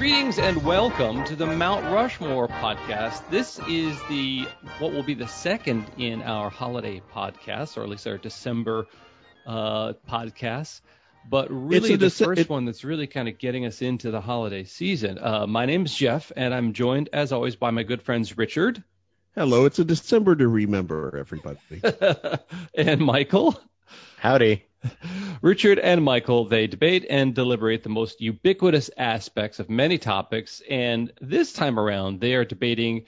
Greetings and welcome to the Mount Rushmore podcast. This is what will be the second in our holiday podcast, or at least our December podcast. But really the first one that's really kind of getting us into the holiday season. My name's Jeff, and I'm joined, as always, by my good friends Richard. Hello, it's a December to remember, everybody. And Michael. Howdy. Richard and Michael, they debate and deliberate the most ubiquitous aspects of many topics, and this time around they are debating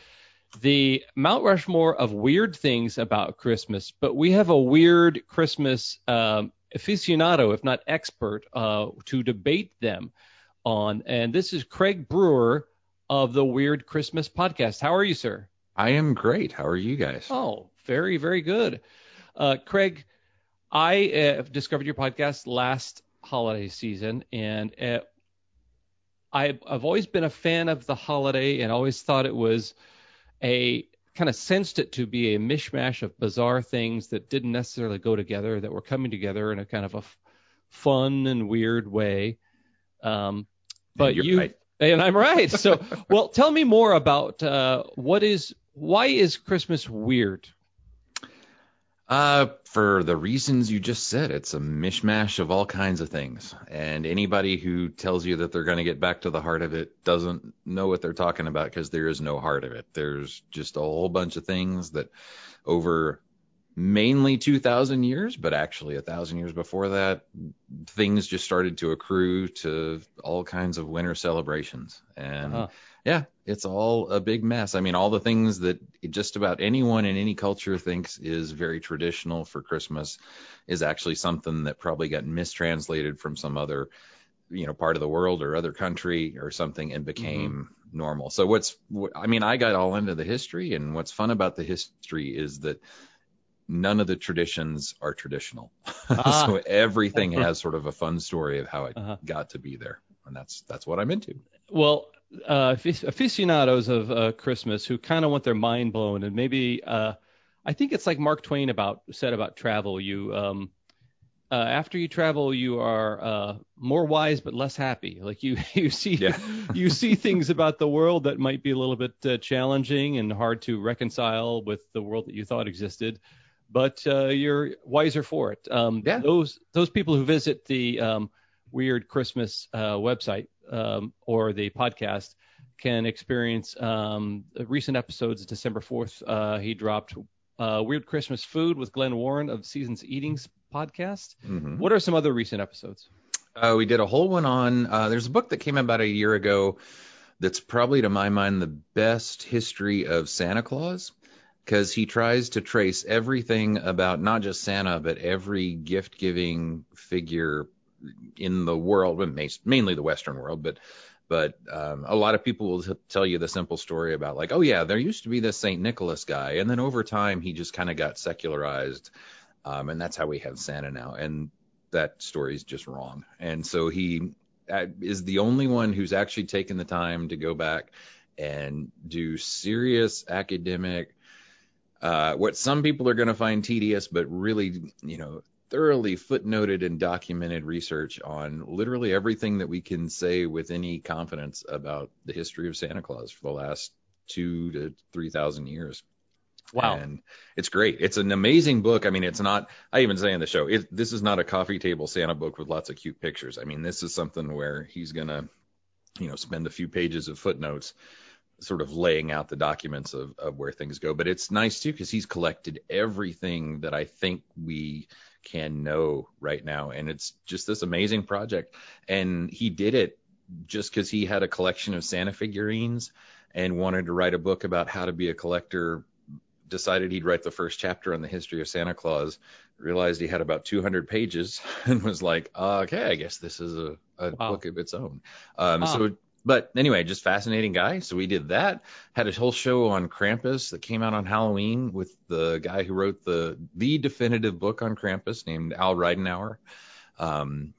the Mount Rushmore of weird things about Christmas. But we have a weird Christmas aficionado, if not expert, to debate them on, and this is Craig Brewer of the Weird Christmas Podcast. How are you, sir? I am great. How are you guys? Oh, very, very good. Craig, I discovered your podcast last holiday season, and I've always been a fan of the holiday and always thought it was sensed it to be a mishmash of bizarre things that didn't necessarily go together, that were coming together in a kind of a fun and weird way. But you're right. And I'm right. So, well, tell me more about why is Christmas weird? For the reasons you just said, it's a mishmash of all kinds of things. And anybody who tells you that they're going to get back to the heart of it doesn't know what they're talking about, because there is no heart of it. There's just a whole bunch of things that over mainly 2,000 years, but actually 1,000 years before that, things just started to accrue to all kinds of winter celebrations. And yeah, it's all a big mess. I mean, all the things that just about anyone in any culture thinks is very traditional for Christmas is actually something that probably got mistranslated from some other, part of the world or other country or something and became normal. So I got all into the history, and what's fun about the history is that none of the traditions are traditional. So everything has sort of a fun story of how it got to be there. And that's what I'm into. Well, aficionados of Christmas who kind of want their mind blown, and maybe I think it's like Mark Twain said about travel. You after you travel, you are more wise but less happy. Like you see you see things about the world that might be a little bit challenging and hard to reconcile with the world that you thought existed, but you're wiser for it. Those people who visit the Weird Christmas website or the podcast can experience recent episodes. December 4th, he dropped Weird Christmas Food with Glenn Warren of Seasons Eatings podcast. Mm-hmm. What are some other recent episodes? We did a whole one on there's a book that came about a year ago that's probably, to my mind, the best history of Santa Claus, because he tries to trace everything about not just Santa, but every gift-giving figure in the world, mainly the Western world, but a lot of people will tell you the simple story about, like, oh yeah, there used to be this Saint Nicholas guy, and then over time he just kind of got secularized, and that's how we have Santa now. And that story is just wrong. And so he is the only one who's actually taken the time to go back and do serious academic, what some people are going to find tedious, but really, thoroughly footnoted and documented research on literally everything that we can say with any confidence about the history of Santa Claus for the last 2,000 to 3,000 years. Wow. And it's great. It's an amazing book. I mean, it's not, I even say in the show, this is not a coffee table Santa book with lots of cute pictures. I mean, this is something where he's going to, spend a few pages of footnotes sort of laying out the documents of where things go. But it's nice too, because he's collected everything that I think we can know right now, and it's just this amazing project. And he did it just because he had a collection of Santa figurines and wanted to write a book about how to be a collector, decided he'd write the first chapter on the history of Santa Claus, realized he had about 200 pages and was like, okay, I guess this is a book of its own. But anyway, just fascinating guy. So we did that. Had a whole show on Krampus that came out on Halloween with the guy who wrote the definitive book on Krampus, named Al Ridenauer.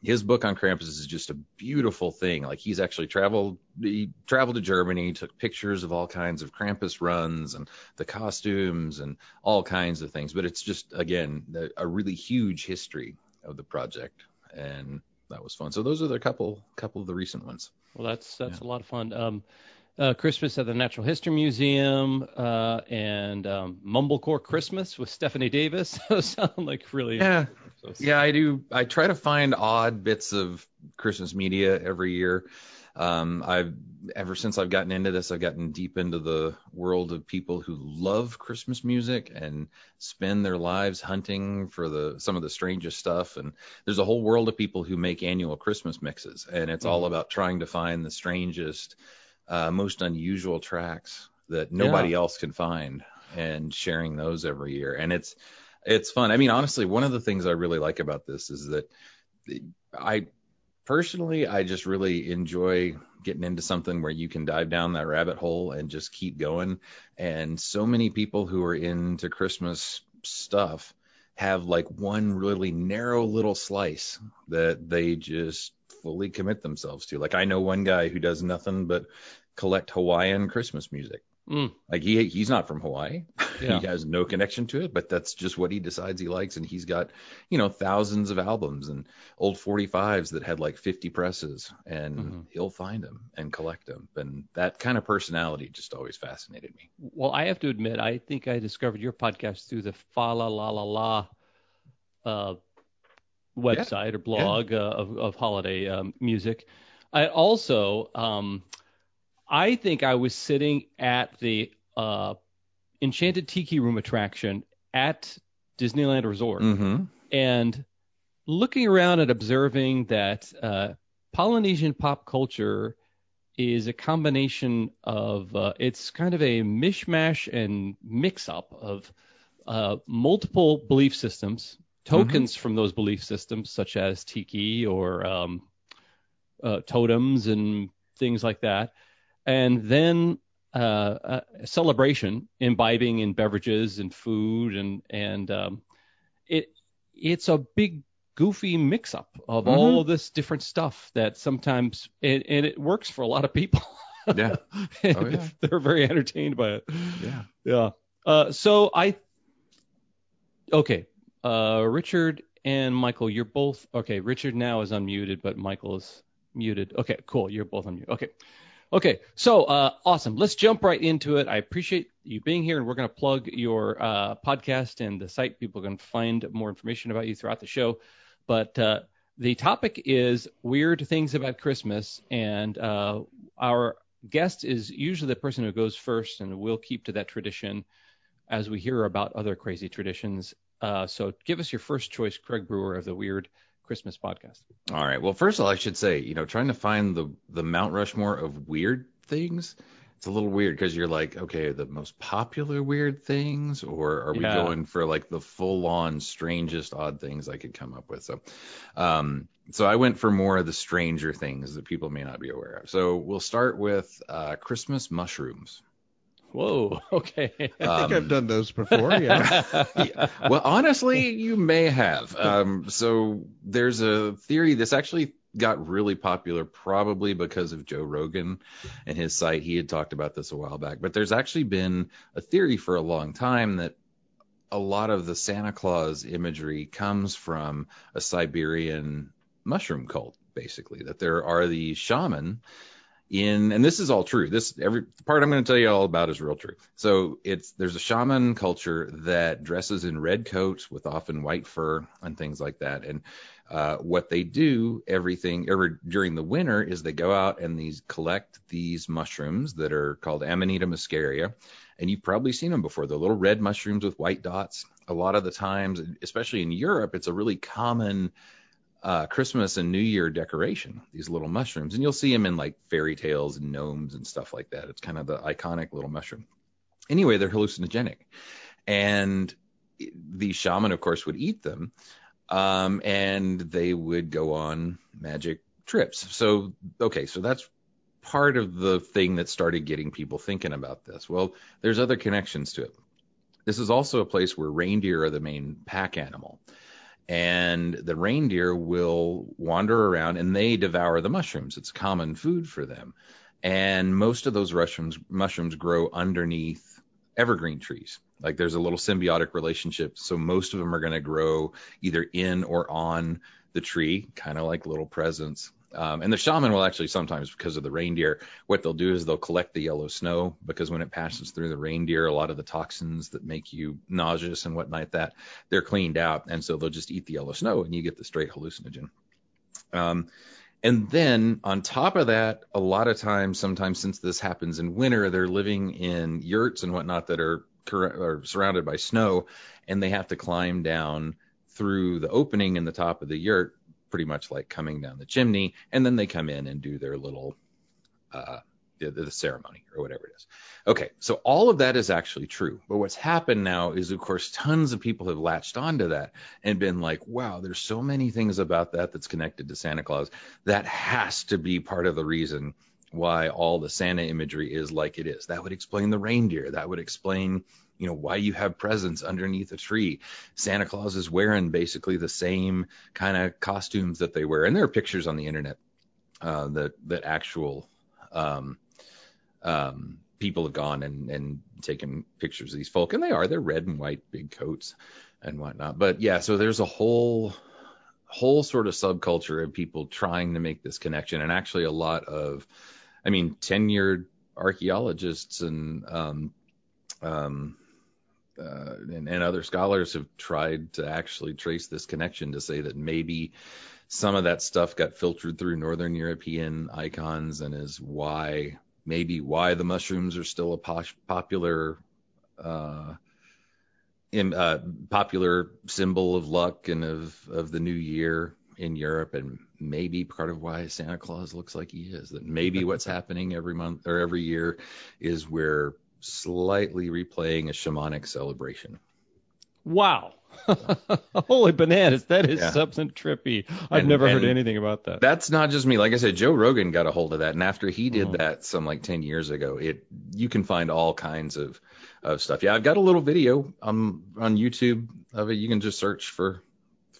His book on Krampus is just a beautiful thing. Like, he's actually traveled to Germany, took pictures of all kinds of Krampus runs and the costumes and all kinds of things. But it's just, again, a really huge history of the project. And that was fun. So those are the couple of the recent ones. Well, that's a lot of fun. Christmas at the Natural History Museum and Mumblecore Christmas with Stephanie Davis. Those sound like really yeah, I do. I try to find odd bits of Christmas media every year. Ever since I've gotten into this, I've gotten deep into the world of people who love Christmas music and spend their lives hunting for some of the strangest stuff. And there's a whole world of people who make annual Christmas mixes, and it's all about trying to find the strangest, most unusual tracks that nobody else can find, and sharing those every year. And it's fun. I mean, honestly, one of the things I really like about this is that personally, I just really enjoy getting into something where you can dive down that rabbit hole and just keep going. And so many people who are into Christmas stuff have like one really narrow little slice that they just fully commit themselves to. Like, I know one guy who does nothing but collect Hawaiian Christmas music. Like he's not from Hawaii. Yeah. He has no connection to it, but that's just what he decides he likes. And he's got, thousands of albums and old 45s that had like 50 presses, and he'll find them and collect them. And that kind of personality just always fascinated me. Well, I have to admit, I think I discovered your podcast through the Fa La La La La website or blog of holiday music. I also, I think I was sitting at the Enchanted Tiki Room attraction at Disneyland Resort and looking around and observing that Polynesian pop culture is a combination of it's kind of a mishmash and mix up of multiple belief systems, tokens from those belief systems, such as tiki or totems and things like that. And then celebration, imbibing in beverages and food, and it's a big goofy mix up of all of this different stuff that sometimes and it works for a lot of people. Yeah, they're very entertained by it. Yeah. Richard and Michael, you're both okay. Richard now is unmuted, but Michael is muted. Okay, cool. You're both unmuted. Okay, so awesome. Let's jump right into it. I appreciate you being here, and we're going to plug your podcast and the site. People can find more information about you throughout the show. But the topic is weird things about Christmas, and our guest is usually the person who goes first, and we'll keep to that tradition as we hear about other crazy traditions. So give us your first choice, Craig Brewer of the Weird Christmas Podcast. All right. Well, first of all, I should say, trying to find the Mount Rushmore of weird things, it's a little weird because you're like, okay, the most popular weird things, or are we going for like the full-on strangest odd things I could come up with? So, so I went for more of the stranger things that people may not be aware of. So we'll start with Christmas mushrooms. Whoa. Okay. I think I've done those before. Yeah. Yeah. Well, honestly, you may have. So there's a theory. This actually got really popular probably because of Joe Rogan and his site. He had talked about this a while back, but there's actually been a theory for a long time that a lot of the Santa Claus imagery comes from a Siberian mushroom cult, basically, that there are these shaman and this is all true. Every part I'm going to tell you all about is real true. So there's a shaman culture that dresses in red coats with often white fur and things like that. And what they do during the winter is they go out and collect these mushrooms that are called Amanita muscaria. And you've probably seen them before. They're little red mushrooms with white dots. A lot of the times, especially in Europe, it's a really common Christmas and New Year decoration, these little mushrooms. And you'll see them in like fairy tales and gnomes and stuff like that. It's kind of the iconic little mushroom. Anyway, they're hallucinogenic. And the shaman, of course, would eat them. And they would go on magic trips. So, okay, so that's part of the thing that started getting people thinking about this. Well, there's other connections to it. This is also a place where reindeer are the main pack animal. And the reindeer will wander around and they devour the mushrooms. It's common food for them. And most of those mushrooms grow underneath evergreen trees. Like there's a little symbiotic relationship. So most of them are going to grow either in or on the tree, kind of like little presents. And the shaman will actually sometimes, because of the reindeer, what they'll do is they'll collect the yellow snow, because when it passes through the reindeer, a lot of the toxins that make you nauseous and whatnot, that they're cleaned out. And so they'll just eat the yellow snow and you get the straight hallucinogen. And then on top of that, a lot of times, sometimes since this happens in winter, they're living in yurts and whatnot that are surrounded by snow, and they have to climb down through the opening in the top of the yurt, pretty much like coming down the chimney, and then they come in and do their little the ceremony or whatever it is. Okay, so all of that is actually true. But what's happened now is, of course, tons of people have latched onto that and been like, wow, there's so many things about that that's connected to Santa Claus. That has to be part of the reason why all the Santa imagery is like it is. That would explain the reindeer. That would explain, you know, why you have presents underneath a tree. Santa Claus is wearing basically the same kind of costumes that they wear. And there are pictures on the internet that actual people have gone and taken pictures of these folk. And they're red and white, big coats and whatnot. But yeah, so there's a whole sort of subculture of people trying to make this connection. And actually a lot of, I mean, tenured archaeologists and other scholars have tried to actually trace this connection to say that maybe some of that stuff got filtered through Northern European icons and is why the mushrooms are still a popular symbol of luck and of the new year in Europe, and maybe part of why Santa Claus looks like he is. That maybe what's happening every month or every year is we're slightly replaying a shamanic celebration. Wow. Holy bananas. That is something trippy. I've never heard anything about that. That's not just me. Like I said, Joe Rogan got a hold of that. And after he did that some like 10 years ago, you can find all kinds of stuff. Yeah, I've got a little video on YouTube of it. You can just search for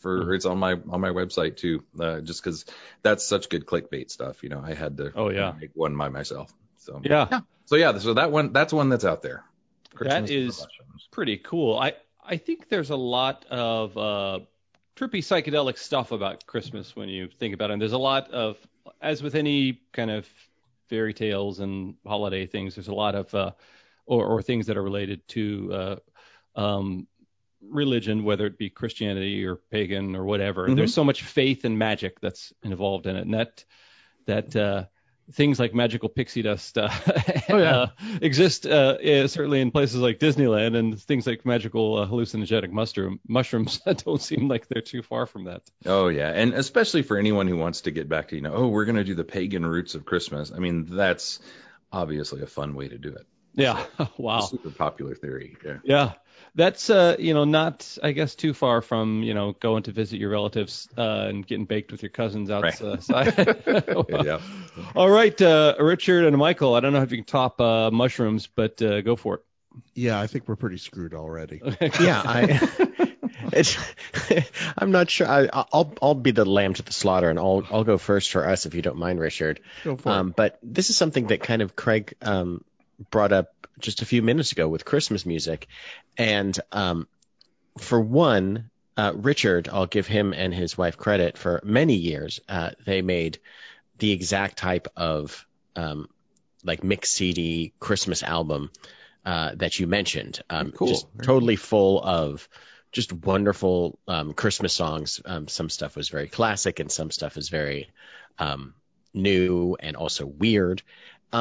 it's on my website too, just because that's such good clickbait stuff. You know, I had to make one by myself. So yeah. So that one, that's one that's out there. Christmas that is pretty cool. I think there's a lot of trippy psychedelic stuff about Christmas when you think about it. And there's a lot of, as with any kind of fairy tales and holiday things, there's a lot of or things that are related to religion, whether it be Christianity or pagan or whatever. Mm-hmm. There's so much faith and magic that's involved in it, and that things like magical pixie dust exist certainly in places like Disneyland, and things like magical hallucinogenic mushrooms don't seem like they're too far from that. Oh, yeah. And especially for anyone who wants to get back to, you know, we're going to do the pagan roots of Christmas. I mean, that's obviously a fun way to do it. Yeah. So, wow. Super popular theory. Yeah. Yeah. That's, not, I guess, too far from, going to visit your relatives and getting baked with your cousins outside. Right. Yeah. All right, Richard and Michael, I don't know if you can top mushrooms, but go for it. Yeah, I think we're pretty screwed already. Yeah, I'm not sure. I'll be the lamb to the slaughter, and I'll go first for us, if you don't mind, Richard. Go for it. But this is something that kind of Craig brought up just a few minutes ago with Christmas music. And for one, Richard, I'll give him and his wife credit for many years. They made the exact type of mix CD Christmas album that you mentioned. Cool. Just totally full of just wonderful Christmas songs. Some stuff was very classic, and some stuff is very new and also weird.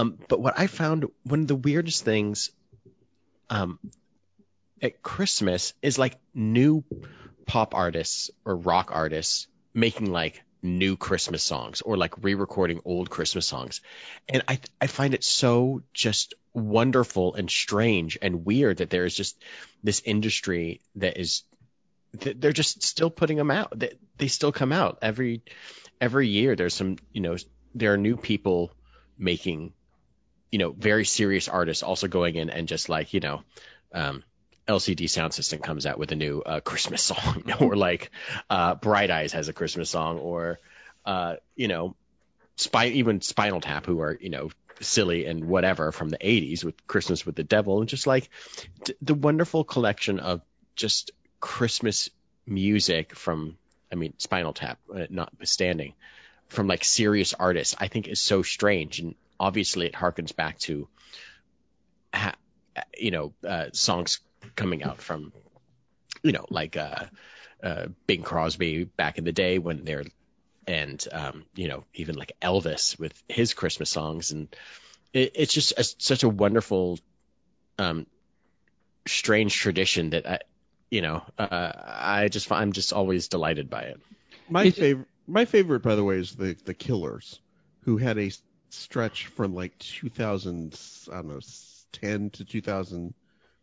But what I found, one of the weirdest things at Christmas is like new pop artists or rock artists making like new Christmas songs, or like re-recording old Christmas songs. And I find it so just wonderful and strange and weird that there is just this industry that is – they're just still putting them out. They still come out every year. There's some – there are new people making – very serious artists also going in and just like, LCD Soundsystem comes out with a new Christmas song, or like Bright Eyes has a Christmas song, or, even Spinal Tap, who are, silly and whatever from the 80s with Christmas with the Devil, and just like the wonderful collection of just Christmas music from I mean, Spinal Tap, notwithstanding, from like serious artists, I think is so strange. And obviously it harkens back to, songs coming out from, Bing Crosby back in the day when they're, and, even like Elvis with his Christmas songs. And it's just such a wonderful, strange tradition that I'm just always delighted by it. My favorite, by the way, is the Killers, who had a stretch from like 2010 to 2000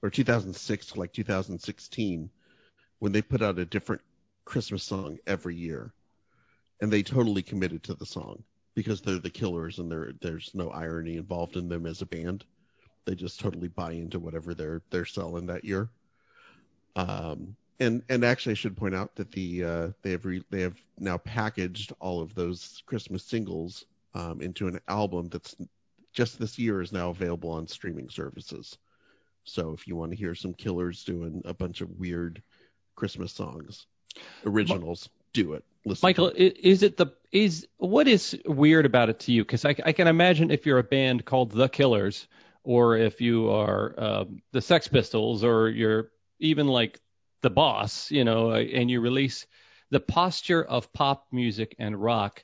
or 2006 to like 2016 when they put out a different Christmas song every year, and they totally committed to the song because they're the Killers and there's no irony involved in them as a band. They just totally buy into whatever they're selling that year. And actually, I should point out that they have now packaged all of those Christmas singles into an album that's just this year is now available on streaming services. So if you want to hear some Killers doing a bunch of weird Christmas songs, originals, do it. Listen, Michael, what is weird about it to you? Because I can imagine if you're a band called The Killers, or if you are the Sex Pistols, or you're even like the Boss, and you release the posture of pop music and rock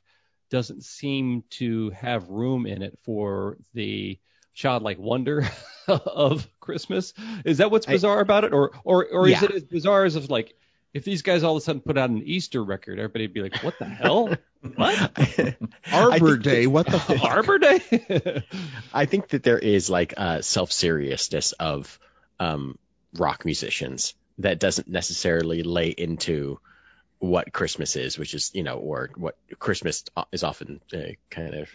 doesn't seem to have room in it for the childlike wonder of Christmas. Is that what's bizarre about it? Or yeah. Is it as bizarre as if, like, if these guys all of a sudden put out an Easter record, everybody'd be like, what the hell? What? Arbor Day, what the fuck? Arbor Day? I think that there is like a self-seriousness of rock musicians that doesn't necessarily lay into what Christmas is, which is, or what Christmas is often kind of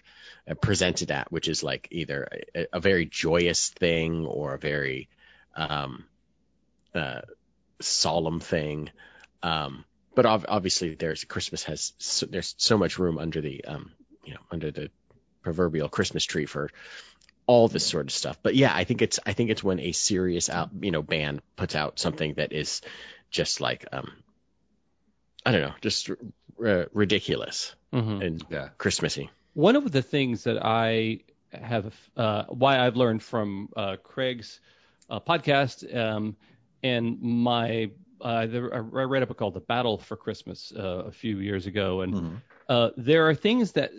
presented at, which is like either a very joyous thing or a very solemn thing. But obviously there's so much room under the, under the proverbial Christmas tree for all this sort of stuff. But yeah, I think it's when a serious band puts out something that is just like ridiculous and Christmassy. One of the things that I have why I've learned from Craig's podcast and my I read a book called The Battle for Christmas a few years ago, and there are things that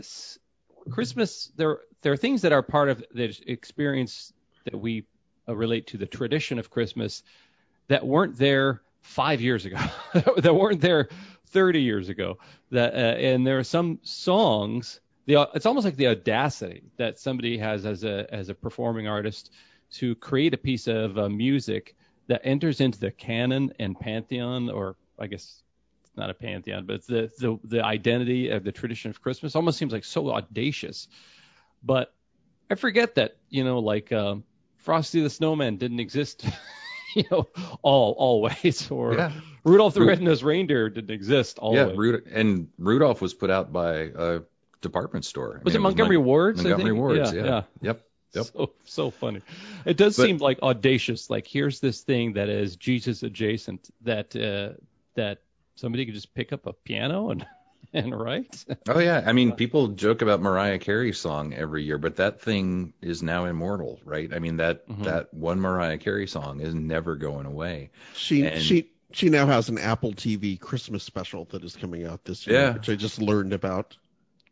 Christmas there are things that are part of the experience that we relate to the tradition of Christmas that weren't there 5 years ago, that weren't there 30 years ago. That and there are some songs. It's almost like the audacity that somebody has as a performing artist to create a piece of music that enters into the canon and pantheon, or I guess. Not a pantheon, but the identity of the tradition of Christmas almost seems like so audacious. But I forget that, Frosty the Snowman didn't exist, always, or Rudolph the Red-Nosed Reindeer didn't exist always. Yeah, and Rudolph was put out by a department store. Was it Montgomery Ward's? Montgomery Ward's, yeah. Yep. So funny. It does seem like audacious. Like here's this thing that is Jesus adjacent that somebody could just pick up a piano and write. Oh, yeah. I mean, people joke about Mariah Carey's song every year, but that thing is now immortal, right? I mean, that one Mariah Carey song is never going away. She now has an Apple TV Christmas special that is coming out this year, which I just learned about.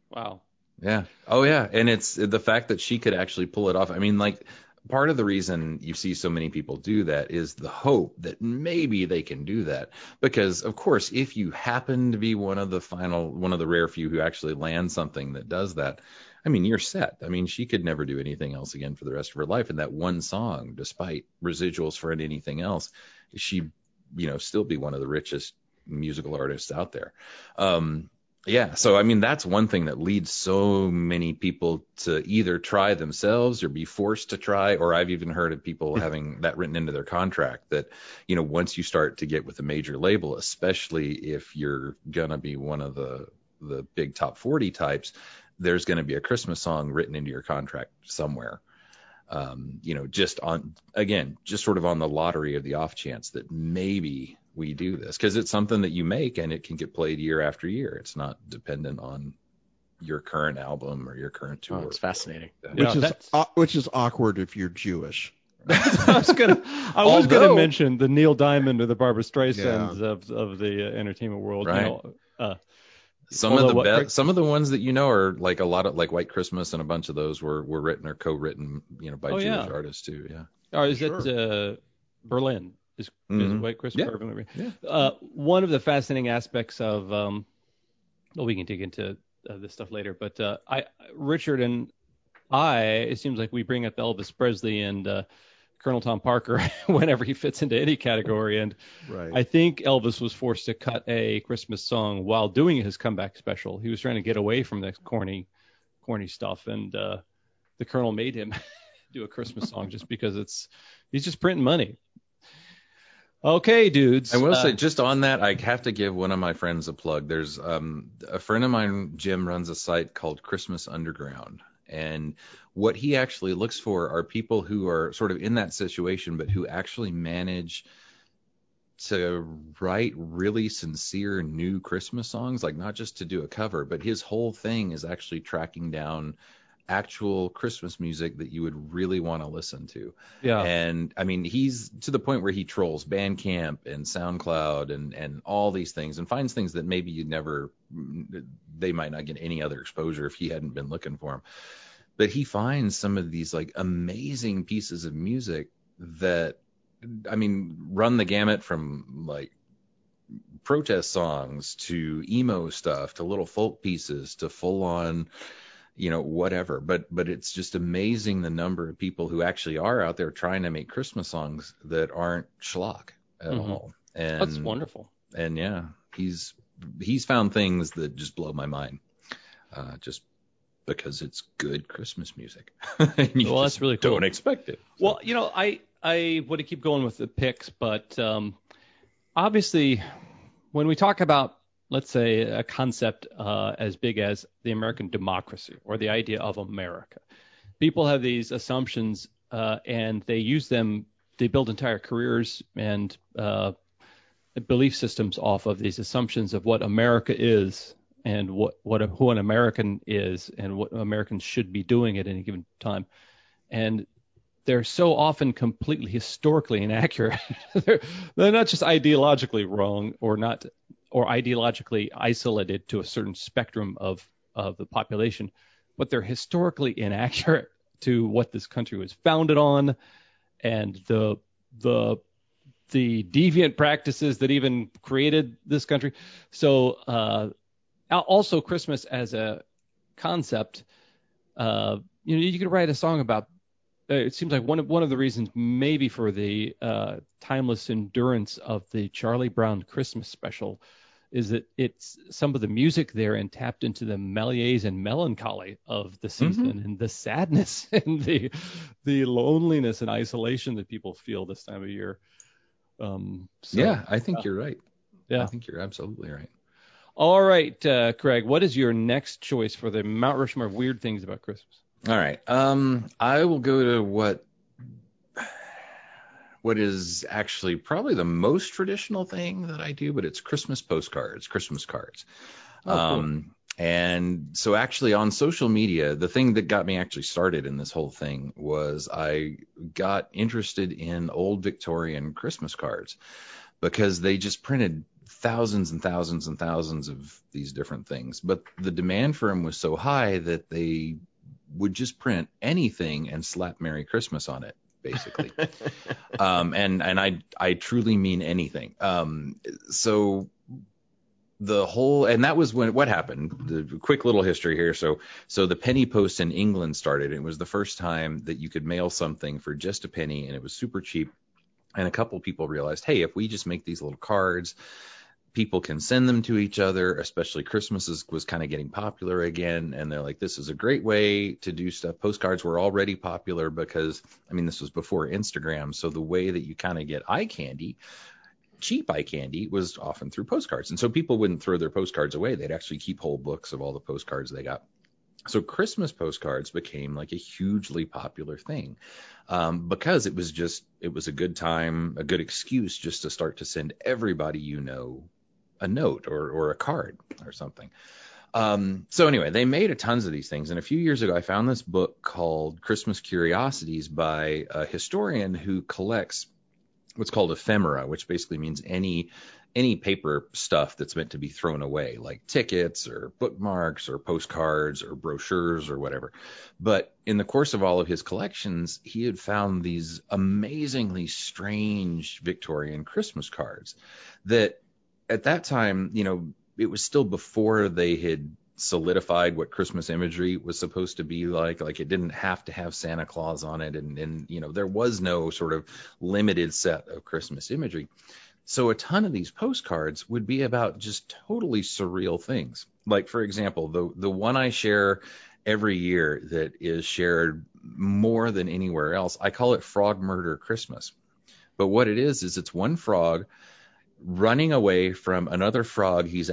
Wow. Yeah. Oh, yeah. And it's the fact that she could actually pull it off. I mean, like – part of the reason you see so many people do that is the hope that maybe they can do that, because of course, if you happen to be one of the rare few who actually lands something that does that, I mean, you're set. I mean, she could never do anything else again for the rest of her life. And that one song, despite residuals for anything else, she, still be one of the richest musical artists out there. Yeah. So, I mean, that's one thing that leads so many people to either try themselves or be forced to try, or I've even heard of people having that written into their contract that, once you start to get with a major label, especially if you're going to be one of the big top 40 types, there's going to be a Christmas song written into your contract somewhere. Just on, again, just sort of on the lottery of the off chance that maybe we do this, because it's something that you make and it can get played year after year. It's not dependent on your current album or your current tour. Oh, it's fascinating. Which is awkward if you're Jewish. I was gonna mention the Neil Diamond or the Barbra Streisands of the entertainment world. Right. You know, some of the ones that you know are like a lot of like White Christmas, and a bunch of those were written or co-written, you know, by Jewish artists too. Yeah. Or is it Berlin? Is White Christmas? Yeah. Berlin? Yeah. One of the fascinating aspects of well, we can dig into this stuff later, but it seems like we bring up Elvis Presley and Colonel Tom Parker whenever he fits into any category. And right. I think Elvis was forced to cut a Christmas song while doing his comeback special. He was trying to get away from the corny stuff. And the Colonel made him do a Christmas song just because he's just printing money. Okay, dudes. I will say, just on that, I have to give one of my friends a plug. There's a friend of mine, Jim, runs a site called Christmas Underground. And what he actually looks for are people who are sort of in that situation, but who actually manage to write really sincere new Christmas songs, like not just to do a cover, but his whole thing is actually tracking down actual Christmas music that you would really want to listen to. Yeah. And I mean, he's to the point where he trolls Bandcamp and SoundCloud and all these things, and finds things that maybe they might not get any other exposure if he hadn't been looking for them. But he finds some of these like amazing pieces of music that, I mean, run the gamut from like protest songs to emo stuff, to little folk pieces, to full on, you know, whatever, but it's just amazing the number of people who actually are out there trying to make Christmas songs that aren't schlock at all. And that's wonderful. And yeah, he's found things that just blow my mind, just because it's good Christmas music. Well, that's really cool. Don't expect it. So. Well, you know, I would keep going with the picks, but obviously when we talk about, let's say, a concept as big as the American democracy or the idea of America, people have these assumptions and they use them. They build entire careers and belief systems off of these assumptions of what America is and who an American is and what Americans should be doing at any given time. And they're so often completely historically inaccurate. They're not just ideologically wrong or ideologically isolated to a certain spectrum of the population, but they're historically inaccurate to what this country was founded on, and the deviant practices that even created this country. So also Christmas as a concept, you know, you could write a song about. It seems like one of the reasons maybe for the timeless endurance of the Charlie Brown Christmas special is that it's some of the music there and tapped into the malaise and melancholy of the season and the sadness and the loneliness and isolation that people feel this time of year. I think you're right. Yeah, I think you're absolutely right. All right, Craig, what is your next choice for the Mount Rushmore of weird things about Christmas? All right. I will go to what is actually probably the most traditional thing that I do, but it's Christmas cards. Oh, cool. And so actually on social media, the thing that got me actually started in this whole thing was I got interested in old Victorian Christmas cards because they just printed thousands and thousands and thousands of these different things. But the demand for them was so high that they would just print anything and slap Merry Christmas on it, basically. And I truly mean anything. So the whole, and that was when, what happened, the quick little history here. So the penny post in England started. It was the first time that you could mail something for just a penny, and it was super cheap. And a couple people realized, hey, if we just make these little cards, people can send them to each other, especially Christmas was kind of getting popular again. And they're like, this is a great way to do stuff. Postcards were already popular because, I mean, this was before Instagram. So the way that you kind of get cheap eye candy was often through postcards. And so people wouldn't throw their postcards away. They'd actually keep whole books of all the postcards they got. So Christmas postcards became like a hugely popular thing, because it was a good time, a good excuse just to start to send everybody, you know, a note or a card or something. So anyway, they made tons of these things. And a few years ago, I found this book called Christmas Curiosities by a historian who collects what's called ephemera, which basically means any paper stuff that's meant to be thrown away, like tickets or bookmarks or postcards or brochures or whatever. But in the course of all of his collections, he had found these amazingly strange Victorian Christmas cards that at that time, you know, it was still before they had solidified what Christmas imagery was supposed to be like it didn't have to have Santa Claus on it. And, you know, there was no sort of limited set of Christmas imagery. So a ton of these postcards would be about just totally surreal things. Like, for example, the one I share every year that is shared more than anywhere else, I call it Frog Murder Christmas. But what it is it's one frog running away from another frog he's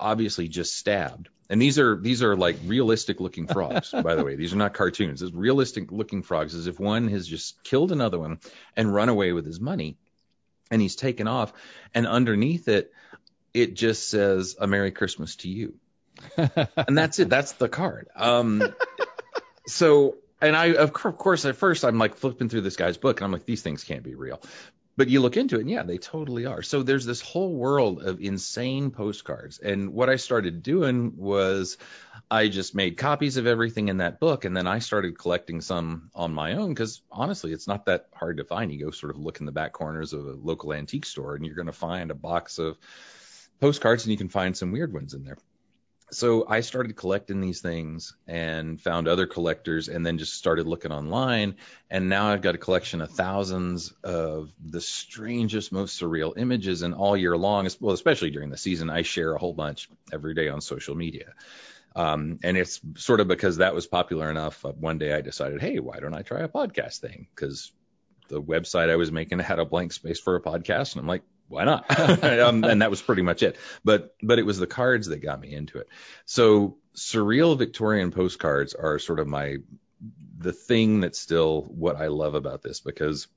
obviously just stabbed. And these are like realistic looking frogs, by the way. These are not cartoons. It's realistic looking frogs, as if one has just killed another one and run away with his money. And he's taken off. And underneath it just says, "A Merry Christmas to you." And that's it. That's the card. So, and I, of course, at first I'm like flipping through this guy's book and I'm like, these things can't be real. But you look into it, and yeah, they totally are. So there's this whole world of insane postcards. And what I started doing was I just made copies of everything in that book, and then I started collecting some on my own because, honestly, it's not that hard to find. You go sort of look in the back corners of a local antique store, and you're going to find a box of postcards, and you can find some weird ones in there. So I started collecting these things and found other collectors and then just started looking online. And now I've got a collection of thousands of the strangest, most surreal images. And all year long, well, especially during the season, I share a whole bunch every day on social media. And it's sort of because that was popular enough. One day I decided, hey, why don't I try a podcast thing? Because the website I was making had a blank space for a podcast. And I'm like, why not? And that was pretty much it. But it was the cards that got me into it. So surreal Victorian postcards are sort of the thing that's still what I love about this, because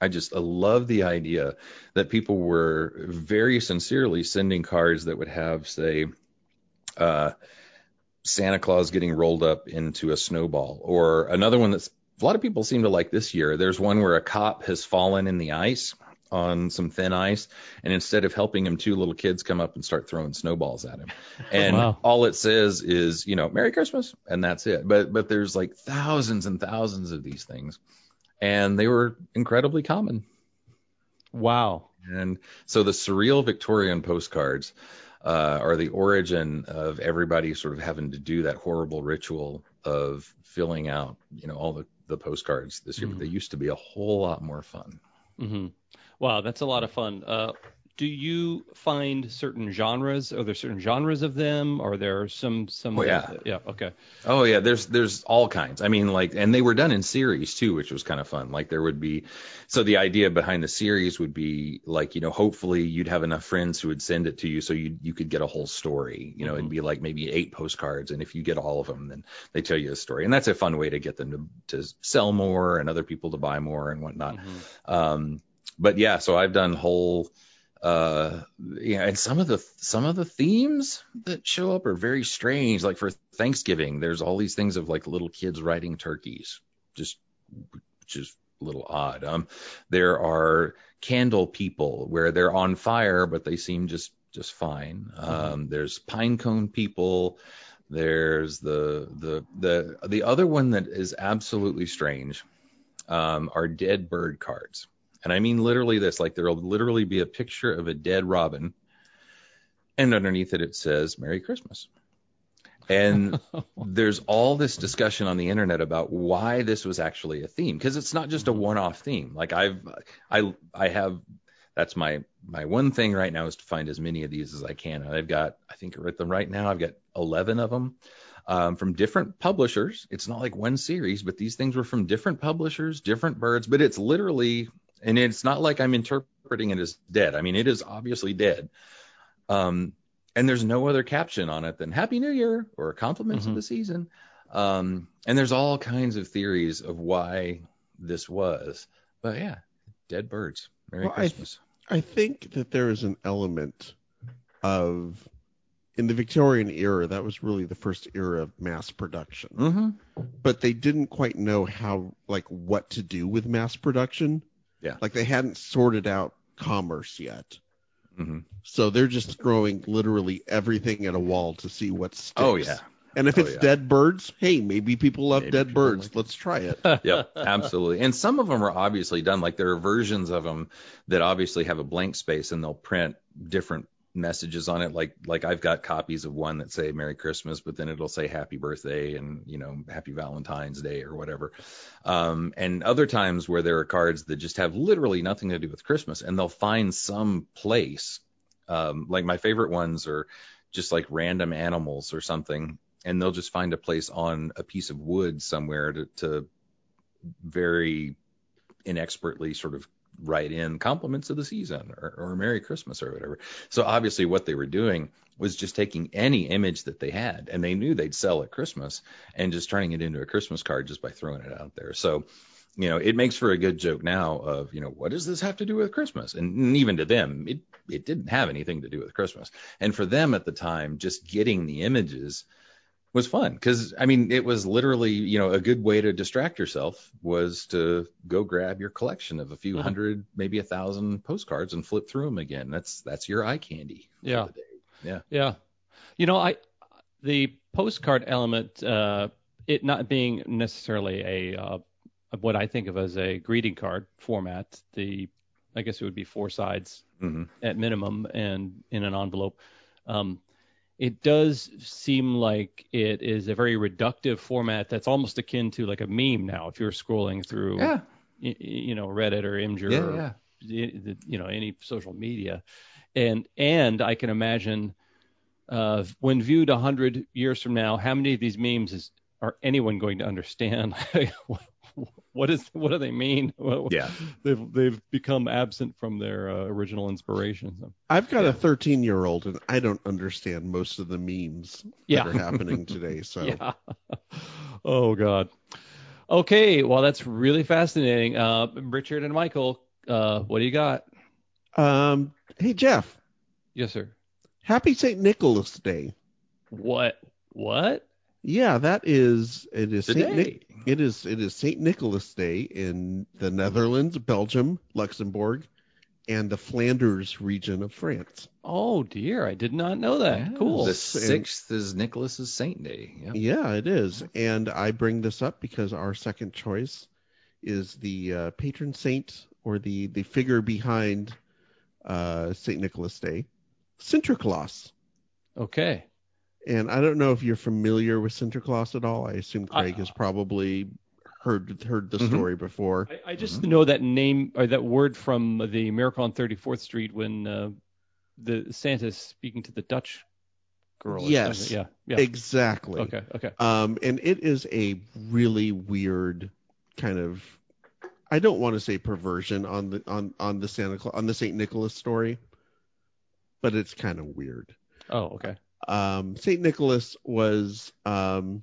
I love the idea that people were very sincerely sending cards that would have, say, Santa Claus getting rolled up into a snowball, or another one that's a lot of people seem to like this year. There's one where a cop has fallen in the ice on some thin ice, and instead of helping him, two little kids come up and start throwing snowballs at him. And all it says is, you know, Merry Christmas, and that's it. But there's like thousands and thousands of these things, and they were incredibly common. Wow. And so the surreal Victorian postcards are the origin of everybody sort of having to do that horrible ritual of filling out, you know, all the postcards this year. Mm-hmm. But they used to be a whole lot more fun. Mm-hmm. Wow, that's a lot of fun. Do you find certain genres? Are there certain genres of them? Are there some? Oh, yeah. Yeah. Okay. Oh, yeah. There's all kinds. I mean, like, and they were done in series too, which was kind of fun. Like, there would be, so the idea behind the series would be like, you know, hopefully you'd have enough friends who would send it to you, so you could get a whole story. You know, mm-hmm. It'd be like maybe 8 postcards, and if you get all of them, then they tell you a story, and that's a fun way to get them to sell more and other people to buy more and whatnot. Mm-hmm. But yeah, so I've done whole, and some of the themes that show up are very strange. Like for Thanksgiving, there's all these things of like little kids riding turkeys, which is a little odd. There are candle people where they're on fire, but they seem just fine. Mm-hmm. There's pine cone people. There's the other one that is absolutely strange, are dead bird cards. And I mean literally this, like there'll literally be a picture of a dead robin, and underneath it says, Merry Christmas. And there's all this discussion on the internet about why this was actually a theme, because it's not just a one-off theme. Like I have, that's my one thing right now is to find as many of these as I can. And I've got, I think right now I've got 11 of them. From different publishers. It's not like one series, but these things were from different publishers, different birds, but it's literally, and it's not like I'm interpreting it as dead. I mean, it is obviously dead. And there's no other caption on it than Happy New Year or compliments of the season. And there's all kinds of theories of why this was. But yeah, dead birds. Merry Christmas. I think that there is an element of, in the Victorian era, that was really the first era of mass production. But they didn't quite know how, like, what to do with mass production. Yeah. Like, they hadn't sorted out commerce yet. So they're just throwing literally everything at a wall to see what sticks. And if it's dead birds, hey, maybe people love dead birds. Let's try it. Yep, absolutely. And some of them are obviously done. Like, there are versions of them that obviously have a blank space, and they'll print different messages on it. Like I've got copies of one that say Merry Christmas, but then it'll say Happy Birthday and, you know, Happy Valentine's Day or whatever. And other times where there are cards that just have literally nothing to do with Christmas, and they'll find some place. Like, my favorite ones are just like random animals or something. And they'll just find a place on a piece of wood somewhere to very inexpertly sort of write in compliments of the season or Merry Christmas or whatever. So obviously what they were doing was just taking any image that they had, and they knew they'd sell at Christmas, and just turning it into a Christmas card just by throwing it out there. So, you know, it makes for a good joke now of, you know, what does this have to do with Christmas? And even to them, it didn't have anything to do with Christmas. And for them at the time, just getting the images was fun, because I mean, it was literally, you know, a good way to distract yourself was to go grab your collection of a few hundred, maybe 1,000 postcards and flip through them again. That's your eye candy. Yeah. For the day. Yeah. Yeah. You know, the postcard element, it not being necessarily what I think of as a greeting card format. I guess it would be 4 sides at minimum and in an envelope. It does seem like it is a very reductive format that's almost akin to like a meme now. If you're scrolling through, you know, Reddit or Imgur, or, you know, any social media. And I can imagine when viewed 100 years from now, how many of these memes are anyone going to understand? What do they mean? Yeah, they've become absent from their original inspiration. So. I've got a 13-year-old, and I don't understand most of the memes that are happening today. So, oh God. Okay, well, that's really fascinating. Richard and Michael, what do you got? Hey Jeff. Yes, sir. Happy Saint Nicholas Day. What? Yeah, it is today. It is Saint Nicholas Day in the Netherlands, Belgium, Luxembourg, and the Flanders region of France. Oh dear, I did not know that. Yeah, cool. The 6th is Nicholas's Saint Day. Yep. Yeah, it is. And I bring this up because our second choice is the patron saint, or the figure behind Saint Nicholas Day, Sinterklaas. Okay. And I don't know if you're familiar with Sinterklaas at all. I assume Craig has probably heard the story before. I just know that name, or that word, from the Miracle on 34th Street when the Santa's speaking to the Dutch girl. Yes, yeah, exactly. Okay. And it is a really weird kind of, I don't want to say perversion on the Saint Nicholas story, but it's kind of weird. Oh, okay. Saint Nicholas was the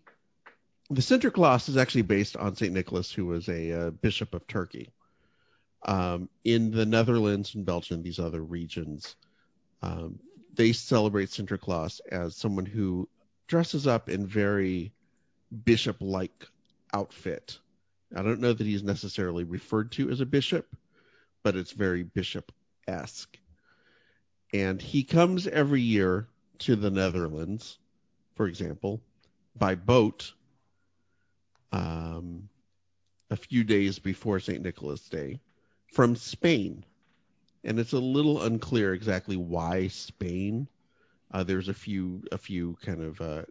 Sinterklaas is actually based on Saint Nicholas, who was a bishop of Turkey. In the Netherlands and Belgium, these other regions, they celebrate Sinterklaas as someone who dresses up in very bishop-like outfit. I don't know that he's necessarily referred to as a bishop, but it's very bishop-esque, and he comes every year to the Netherlands, for example, by boat a few days before St. Nicholas Day from Spain. And it's a little unclear exactly why Spain. There's a few kind of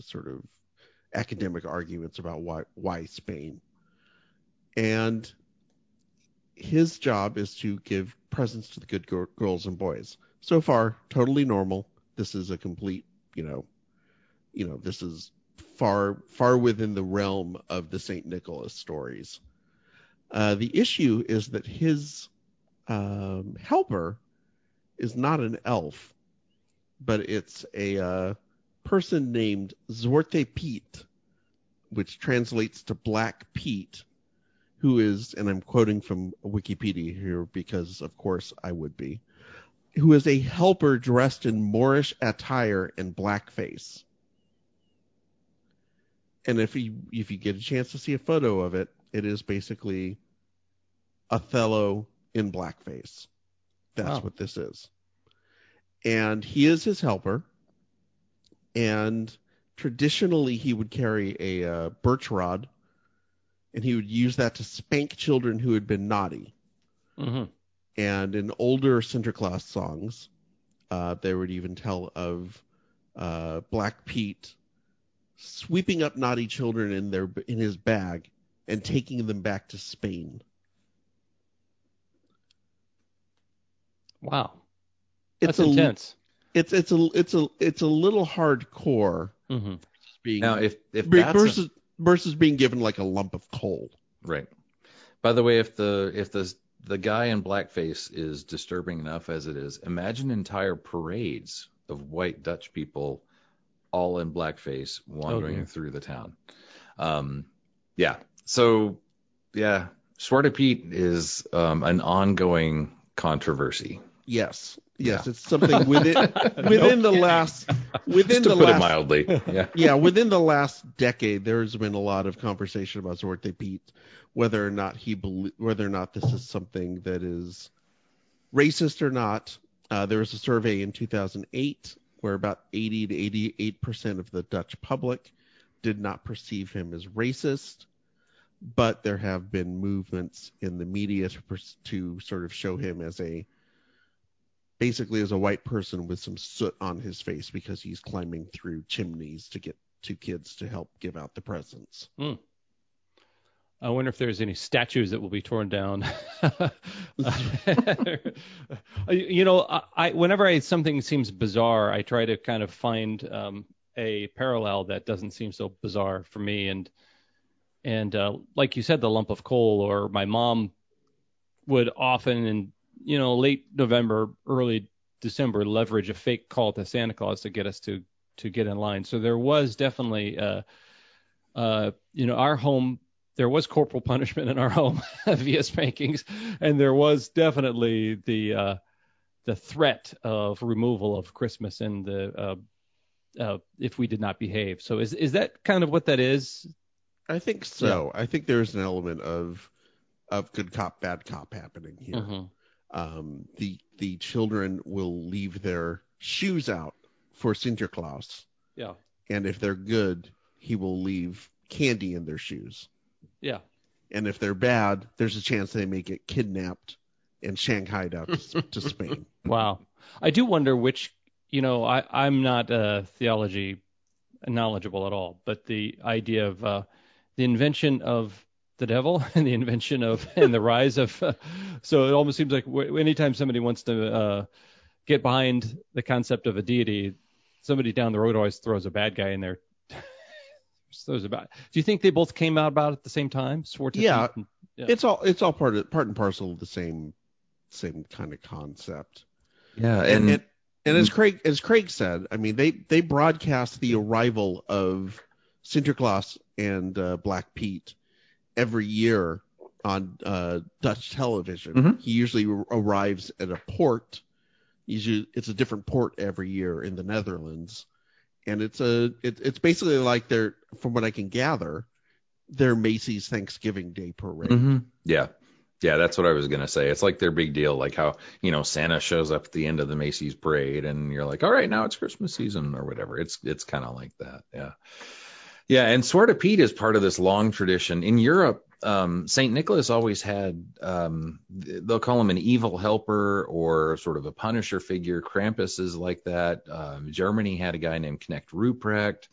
sort of academic arguments about why Spain. And his job is to give presents to the good girls and boys. So far, totally normal. This is a complete, you know, this is far within the realm of the St. Nicholas stories. The issue is that his helper is not an elf. but it's a person named Zwarte Piet, which translates to Black Pete, who is, and I'm quoting from Wikipedia here because, of course, I would be, who is a helper dressed in Moorish attire and blackface. And if you get a chance to see a photo of it, it is basically Othello in blackface. That's wow. What this is. And he is his helper. And traditionally, he would carry a birch rod, and he would use that to spank children who had been naughty. Mm-hmm. And in older Sinterklaas songs, they would even tell of Black Pete sweeping up naughty children in his bag and taking them back to Spain. Wow, that's intense. It's a little hardcore. Mm-hmm. versus being given like a lump of coal. Right. By the way, if the guy in blackface is disturbing enough as it is, imagine entire parades of white Dutch people all in blackface wandering through the town. Yeah. So, yeah, Zwarte Piet is an ongoing controversy. Yes, yeah. It's something within the last decade, there's been a lot of conversation about Zwarte Piet, whether or not this is something that is racist or not. There was a survey in 2008 where about 80% to 88% of the Dutch public did not perceive him as racist, but there have been movements in the media to sort of show him as basically as a white person with some soot on his face because he's climbing through chimneys to get to kids to help give out the presents. Mm. I wonder if there's any statues that will be torn down. You know, whenever something seems bizarre, I try to kind of find a parallel that doesn't seem so bizarre for me. And like you said, the lump of coal, or my mom would often late November, early December, leverage a fake call to Santa Claus to get us to get in line. So there was definitely, our home, there was corporal punishment in our home via spankings. And there was definitely the threat of removal of Christmas and if we did not behave. So is that kind of what that is? I think so. Yeah. I think there's an element of good cop, bad cop happening here. Mm-hmm. The children will leave their shoes out for Sinterklaas. Yeah. And if they're good, he will leave candy in their shoes. Yeah. And if they're bad, there's a chance they may get kidnapped and shanghaied out to Spain. Wow. I do wonder which, I'm not theology knowledgeable at all, but the idea of the invention of the devil and the invention of and the rise of so it almost seems like anytime somebody wants to get behind the concept of a deity, somebody down the road always throws a bad guy in there. Do you think they both came out about at the same time? Yeah. It's all part and parcel of the same kind of concept. Yeah, and as Craig said, I mean they broadcast the arrival of Sinterklaas and Black Pete every year on Dutch television. Mm-hmm. He usually arrives at a port. Usually, it's a different port every year in the Netherlands, and it's basically like their, from what I can gather, their Macy's Thanksgiving Day parade. Mm-hmm. Yeah, that's what I was gonna say. It's like their big deal, like how Santa shows up at the end of the Macy's parade, and you're like, all right, now it's Christmas season or whatever. It's kind of like that, yeah. Yeah, and Zwarte Piet is part of this long tradition. In Europe, Saint Nicholas always had, they'll call him an evil helper or sort of a punisher figure. Krampus is like that. Germany had a guy named Knecht Ruprecht.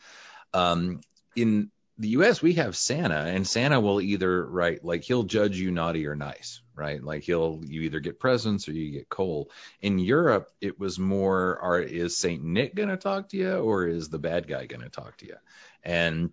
In the U.S., we have Santa, and Santa will either, right, like he'll judge you naughty or nice, right? Like you either get presents or you get coal. In Europe, it was more, is Saint Nick going to talk to you, or is the bad guy going to talk to you? And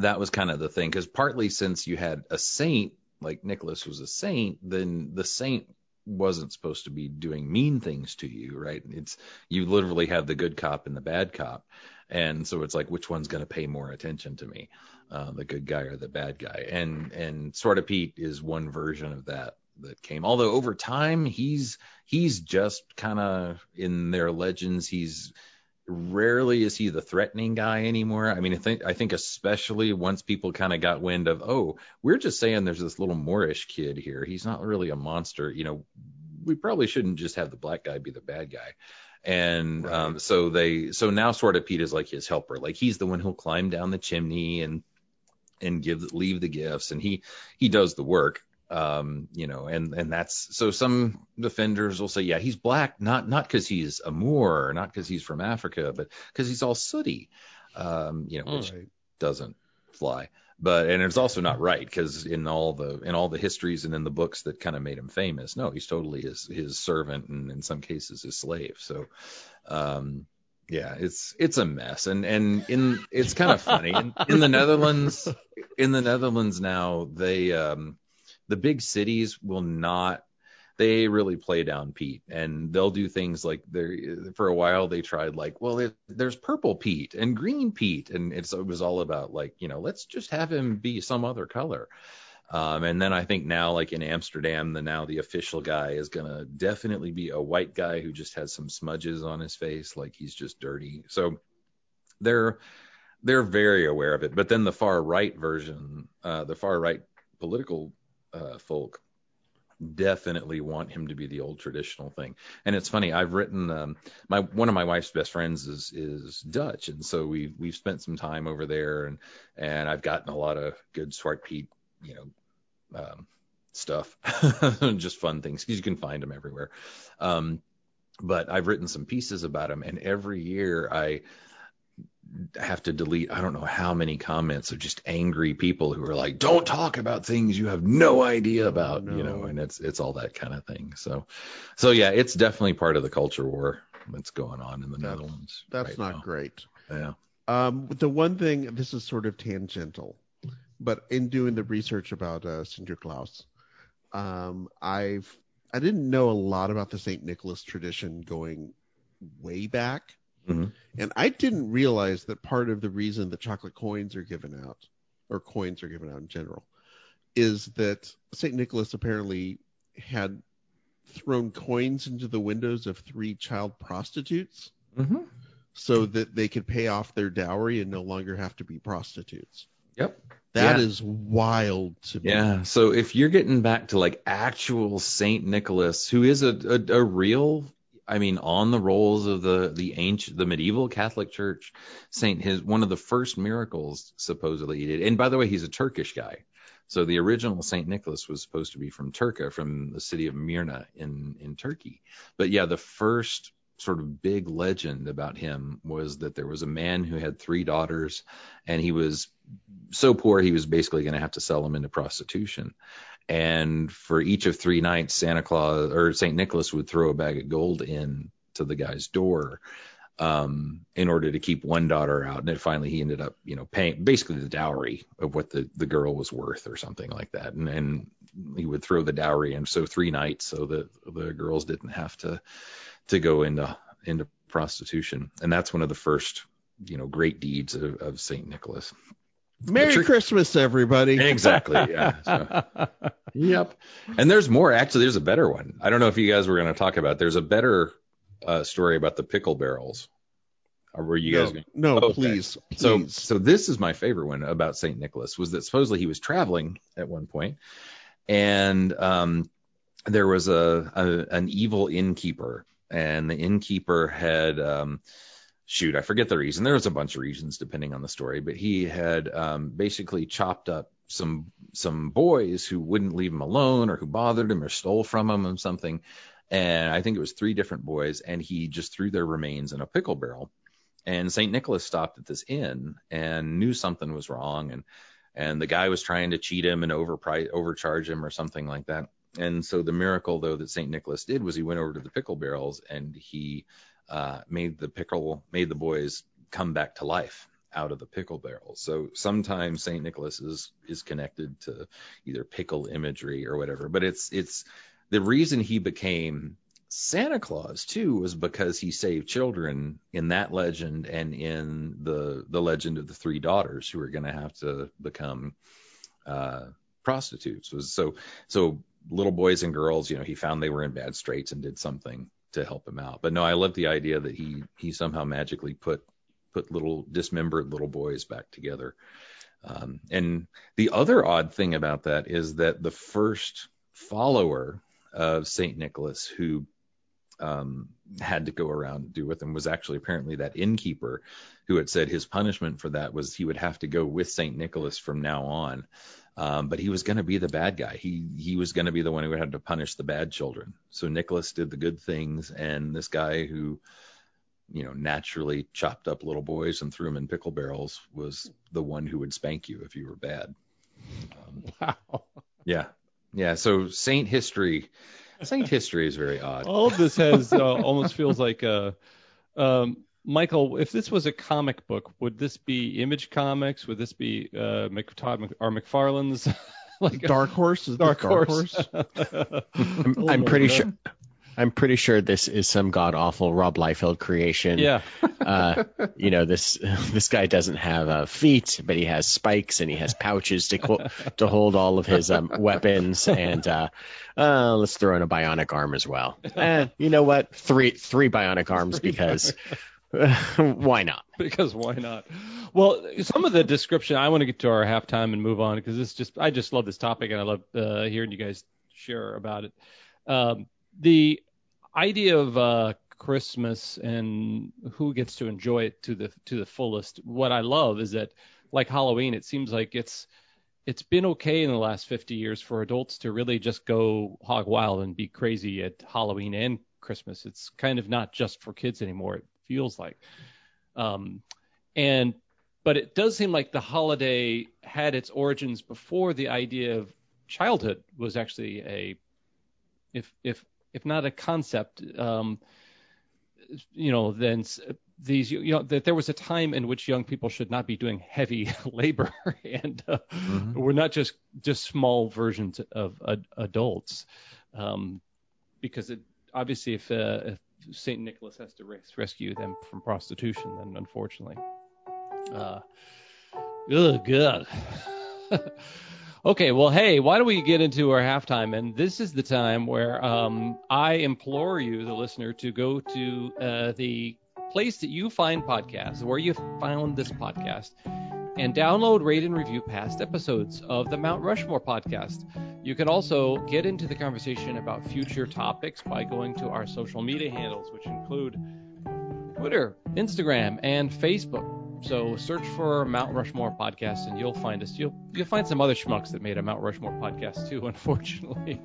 that was kind of the thing, because partly since you had a saint, like Nicholas was a saint, then the saint wasn't supposed to be doing mean things to you, right? It's, you literally have the good cop and the bad cop. And so it's like, which one's going to pay more attention to me, the good guy or the bad guy? And Zwarte Piet is one version of that came, although over time he's just kind of in their legends. He's rarely is he the threatening guy anymore. I mean, I think especially once people kind of got wind of, oh, we're just saying there's this little Moorish kid here. He's not really a monster. You know, we probably shouldn't just have the black guy be the bad guy. And right. So now Zwarte Piet is like his helper. Like, he's the one who'll climb down the chimney and leave the gifts, and he does the work. And that's, so some defenders will say, yeah, he's black, not because he's a Moor, not because he's from Africa, but because he's all sooty, which doesn't fly. And it's also not right, because in all the histories and in the books that kind of made him famous, no, he's totally his servant, and in some cases his slave. So, yeah, it's a mess, and it's kind of funny. In the Netherlands now, they the big cities will not, they really play down Pete, and they'll do things like, for a while they tried like, well, there's purple Pete and green Pete. And it was all about like, let's just have him be some other color. And then I think now, like in Amsterdam, the official guy is going to definitely be a white guy who just has some smudges on his face. Like, he's just dirty. So they're very aware of it. But then the far right version, the far right political folk definitely want him to be the old traditional thing. And it's funny, I've written, one of my wife's best friends is Dutch, and so we've spent some time over there, and I've gotten a lot of good Zwarte Piet stuff, just fun things, because you can find them everywhere. But I've written some pieces about him, and every year I have to delete, I don't know how many comments of just angry people who are like, don't talk about things you have no idea about, and it's all that kind of thing. So yeah, it's definitely part of the culture war that's going on in the Netherlands. That's not great. Yeah. The one thing, this is sort of tangential, but in doing the research about Sinterklaas, I didn't know a lot about the Saint Nicholas tradition going way back. Mm-hmm. And I didn't realize that part of the reason that chocolate coins are given out, or coins are given out in general, is that St. Nicholas apparently had thrown coins into the windows of 3 child prostitutes, mm-hmm. so that they could pay off their dowry and no longer have to be prostitutes. Yep. That is wild to me. Yeah. So if you're getting back to like actual St. Nicholas, who is a real, I mean, on the rolls of the medieval Catholic Church, one of the first miracles supposedly he did. And by the way, he's a Turkish guy. So the original Saint Nicholas was supposed to be from Turka, from the city of Myrna in Turkey. But yeah, the first sort of big legend about him was that there was a man who had 3 daughters, and he was so poor he was basically going to have to sell them into prostitution. And for each of 3 nights, Santa Claus or St. Nicholas would throw a bag of gold in to the guy's door, in order to keep one daughter out. And then finally he ended up, paying basically the dowry of what the girl was worth or something like that. And he would throw the dowry in, so 3 nights, so that the girls didn't have to go into prostitution. And that's one of the first, great deeds of St. Nicholas. Merry Christmas, everybody. Exactly. Yeah. So, yep. And there's more. Actually, there's a better one. I don't know if you guys were going to talk about it. There's a better story about the pickle barrels. Were you guys going? No, okay. Please. So this is my favorite one about St. Nicholas, was that supposedly he was traveling at one point, and there was an evil innkeeper, and the innkeeper had I forget the reason. There was a bunch of reasons depending on the story, but he had basically chopped up some boys who wouldn't leave him alone, or who bothered him or stole from him or something. And I think it was 3 different boys, and he just threw their remains in a pickle barrel. And St. Nicholas stopped at this inn and knew something was wrong, and the guy was trying to cheat him and overcharge him or something like that. And so the miracle, though, that St. Nicholas did was he went over to the pickle barrels, and he made the boys come back to life out of the pickle barrels. So sometimes St. Nicholas is connected to either pickle imagery or whatever, but it's the reason he became Santa Claus too was because he saved children in that legend and in the legend of the three daughters who are going to have to become prostitutes. So little boys and girls, he found they were in bad straits and did something to help him out. But no, I love the idea that he somehow magically put little dismembered little boys back together. And the other odd thing about that is that the first follower of Saint Nicholas who had to go around and do with him was actually apparently that innkeeper who had said his punishment for that was he would have to go with Saint Nicholas from now on. But he was going to be the bad guy. He was going to be the one who had to punish the bad children. So Nicholas did the good things, and this guy who, naturally chopped up little boys and threw them in pickle barrels was the one who would spank you if you were bad. Wow. Yeah. Yeah. So Saint history is very odd. All of this has almost feels like Michael, if this was a comic book, would this be Image Comics? Would this be Todd or McFarlane's? Like Dark Horse? Dark Horse? I'm pretty sure this is some god awful Rob Liefeld creation. Yeah. This guy doesn't have feet, but he has spikes and he has pouches to hold all of his weapons, and let's throw in a bionic arm as well. You know what? Three bionic arms because why not? Because why not? Well, some of the description, I want to get to our halftime and move on because it's just I just love this topic and I love hearing you guys share about it. The idea of Christmas and who gets to enjoy it to the fullest. What I love is that, like Halloween, it seems like it's been okay in the last 50 years for adults to really just go hog wild and be crazy at Halloween and Christmas. It's kind of not just for kids anymore. It feels like, but it does seem like the holiday had its origins before the idea of childhood was actually a, if not a concept, then these, that there was a time in which young people should not be doing heavy labor and we're not just small versions of adults. Because obviously if St. Nicholas has to rescue them from prostitution, then unfortunately, good. Okay, well, hey, why don't we get into our halftime? And this is the time where I implore you, the listener, to go to the place that you find podcasts, where you found this podcast, and download, rate, and review past episodes of the Mount Rushmore podcast. You can also get into the conversation about future topics by going to our social media handles, which include Twitter, Instagram, and Facebook. So search for Mount Rushmore podcast and you'll find us. You'll find some other schmucks that made a Mount Rushmore podcast too, unfortunately.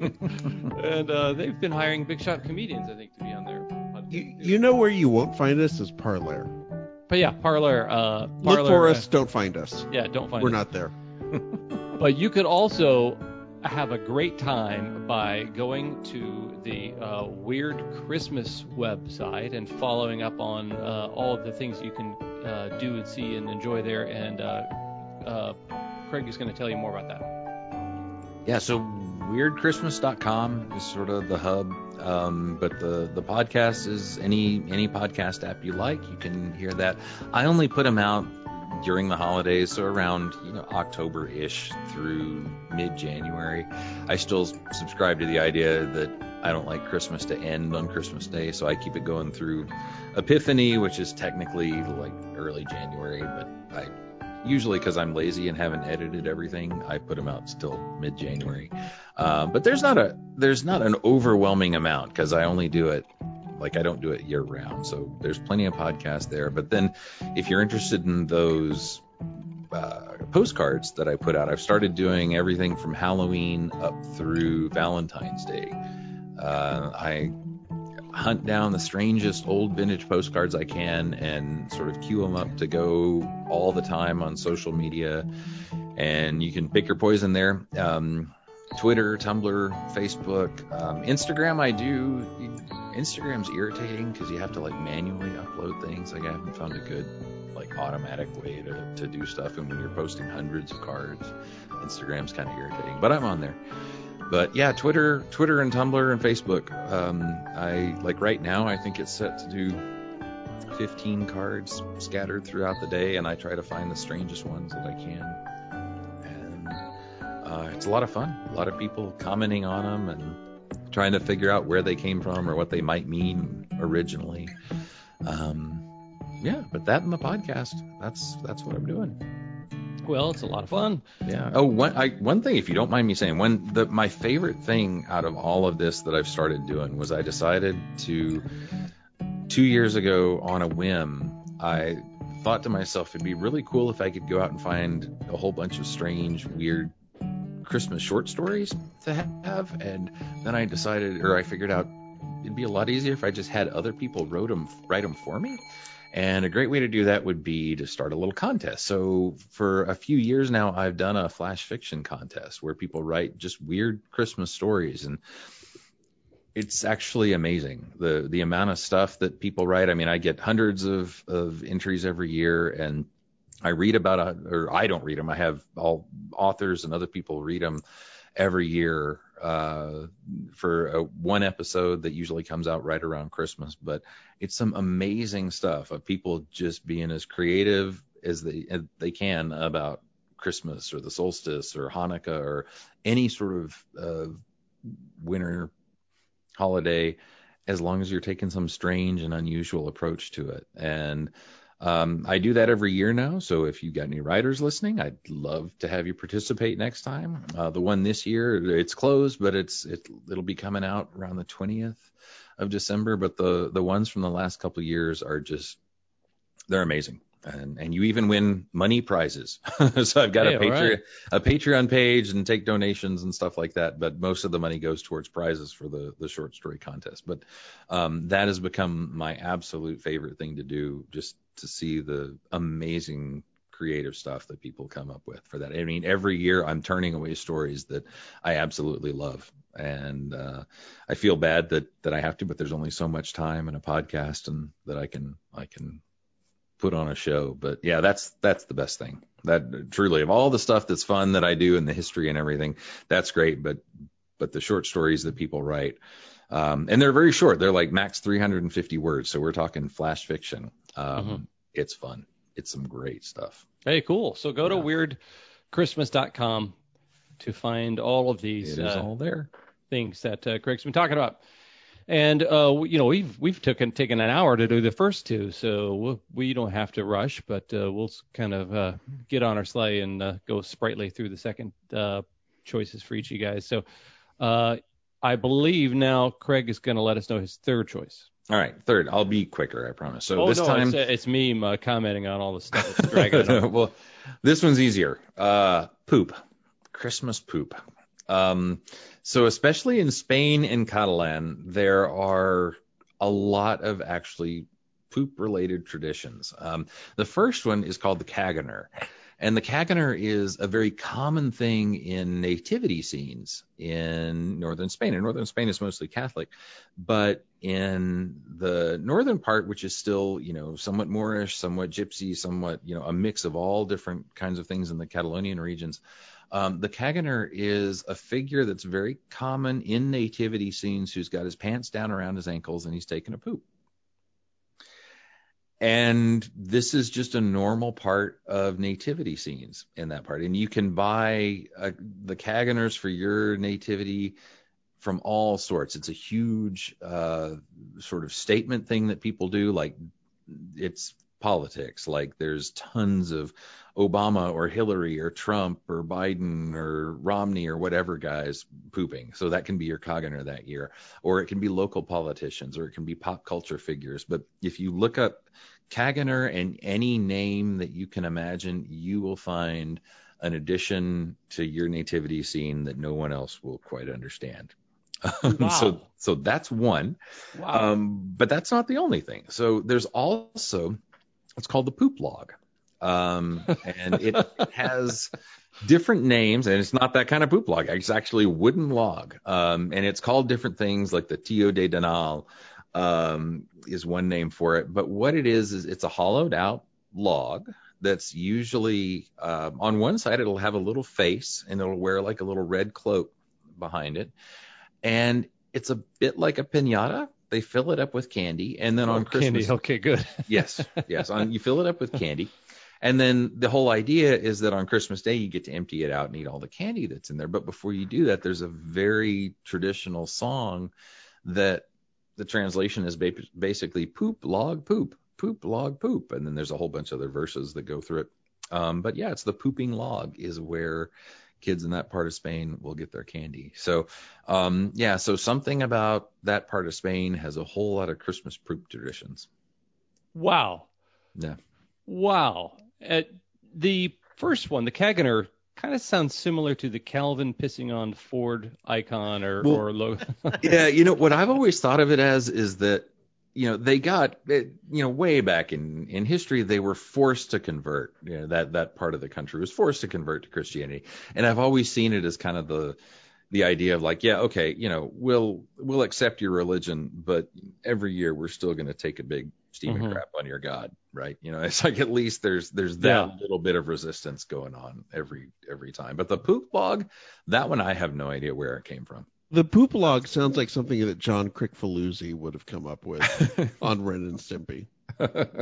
And they've been hiring big shot comedians, I think, to be on their podcast. You know where you won't find us is Parler. But yeah, Parler. Look for us. Don't find us. Yeah, don't find us. We're not there. But you could also have a great time by going to the Weird Christmas website and following up on all of the things you can do and see and enjoy there, and Craig is going to tell you more about that. Yeah, so weirdchristmas.com is sort of the hub, but the podcast is any podcast app you like. You can hear that. I only put them out during the holidays, so around October-ish through mid-January. I still subscribe to the idea that I don't like Christmas to end on Christmas Day, so I keep it going through Epiphany, which is technically like early January, but I usually, because I'm lazy and haven't edited everything, I put them out still mid-January. But there's not an overwhelming amount because I only do it. Like, I don't do it year round, so there's plenty of podcasts there. But then if you're interested in those postcards that I put out, I've started doing everything from Halloween up through Valentine's Day. I hunt down the strangest old vintage postcards I can and sort of queue them up to go all the time on social media. And you can pick your poison there. Twitter, Tumblr, Facebook, Instagram. Instagram's irritating because you have to like manually upload things. Like, I haven't found a good like automatic way to do stuff, and when you're posting hundreds of cards, Instagram's kind of irritating, but I'm on there. But yeah, Twitter and Tumblr and Facebook. I like right now, I think it's set to do 15 cards scattered throughout the day, and I try to find the strangest ones that I can. And it's a lot of fun. A lot of people commenting on them and trying to figure out where they came from or what they might mean originally. Yeah, but that and the podcast, that's what I'm doing. Well, it's a lot of fun. Yeah. Oh, one thing, if you don't mind me saying, my favorite thing out of all of this that I've started doing was I decided to, 2 years ago on a whim, I thought to myself, it'd be really cool if I could go out and find a whole bunch of strange, weird Christmas short stories to have. And then I decided, or I figured out, it'd be a lot easier if I just had other people write them for me. And a great way to do that would be to start a little contest. So for a few years now, I've done a flash fiction contest where people write just weird Christmas stories. And it's actually amazing, the amount of stuff that people write. I mean, I get hundreds of entries every year, and I read about I don't read them. I have all authors and other people read them every year for one episode that usually comes out right around Christmas. But it's some amazing stuff of people just being as creative as they can about Christmas or the solstice or Hanukkah or any sort of winter holiday, as long as you're taking some strange and unusual approach to it. And I do that every year now, so if you've got any writers listening, I'd love to have you participate next time. The one this year, it's closed, but it'll be coming out around the 20th of December. But the ones from the last couple of years are just, they're amazing. And you even win money prizes. So I've got a Patreon page and take donations and stuff like that. But most of the money goes towards prizes for the short story contest. But that has become my absolute favorite thing to do, just to see the amazing creative stuff that people come up with for that. I mean, every year I'm turning away stories that I absolutely love. And I feel bad that I have to, but there's only so much time in a podcast and that I can put on a show. But yeah, that's the best thing. That truly, of all the stuff that's fun that I do and the history and everything, that's great. But the short stories that people write, and they're very short. They're like max 350 words. So we're talking flash fiction. It's fun. It's some great stuff. Hey, cool. So go to weirdchristmas.com to find all of these things that Craig's been talking about. And, we've taken an hour to do the first two, so we don't have to rush, but we'll kind of get on our sleigh and go sprightly through the second choices for each of you guys. So I believe now Craig is going to let us know his third choice. All right, third. I'll be quicker, I promise. So time it's me commenting on all the stuff. It's dragging on. Well, this one's easier. Poop. Christmas poop. So especially in Spain and Catalan, there are a lot of actually poop-related traditions. The first one is called the Caganer. And the Caganer is a very common thing in nativity scenes in northern Spain. And northern Spain is mostly Catholic, but in the northern part, which is still, somewhat Moorish, somewhat Gypsy, somewhat, a mix of all different kinds of things in the Catalonian regions, the Caganer is a figure that's very common in nativity scenes who's got his pants down around his ankles and he's taking a poop. And this is just a normal part of nativity scenes in that part. And you can buy the Caganers for your nativity from all sorts. It's a huge sort of statement thing that people do, like it's politics, like there's tons of Obama or Hillary or Trump or Biden or Romney or whatever guys pooping. So that can be your Caganer that year, or it can be local politicians, or it can be pop culture figures. But if you look up Caganer and any name that you can imagine, you will find an addition to your nativity scene that no one else will quite understand. Wow. So that's one. Wow. But that's not the only thing. So there's also, it's called the poop log. And it has different names, and it's not that kind of poop log. It's actually a wooden log. And it's called different things, like the Tío de Danal is one name for it. But what it is it's a hollowed out log that's usually on one side, it'll have a little face and it'll wear like a little red cloak behind it. And it's a bit like a piñata. They fill it up with candy. And then on Christmas. Candy. Okay, good. Yes. You fill it up with candy. And then the whole idea is that on Christmas Day, you get to empty it out and eat all the candy that's in there. But before you do that, there's a very traditional song that the translation is basically poop, log, poop, poop, log, poop. And then there's a whole bunch of other verses that go through it. But yeah, it's the pooping log is where kids in that part of Spain will get their candy. So so something about that part of Spain has a whole lot of Christmas poop traditions. Wow. Yeah. Wow. The first one, the Caganer, kind of sounds similar to the Calvin pissing on Ford icon or logo. Yeah, what I've always thought of it as is that, they got, way back in history, they were forced to convert. That part of the country was forced to convert to Christianity. And I've always seen it as kind of the idea of like, yeah, okay, we'll accept your religion, but every year we're still going to take a big steaming crap on your God, right? It's like at least there's that little bit of resistance going on every time. But the poop log, that one I have no idea where it came from. The poop log sounds like something that John Crickfaluzzi would have come up with on Ren and Stimpy.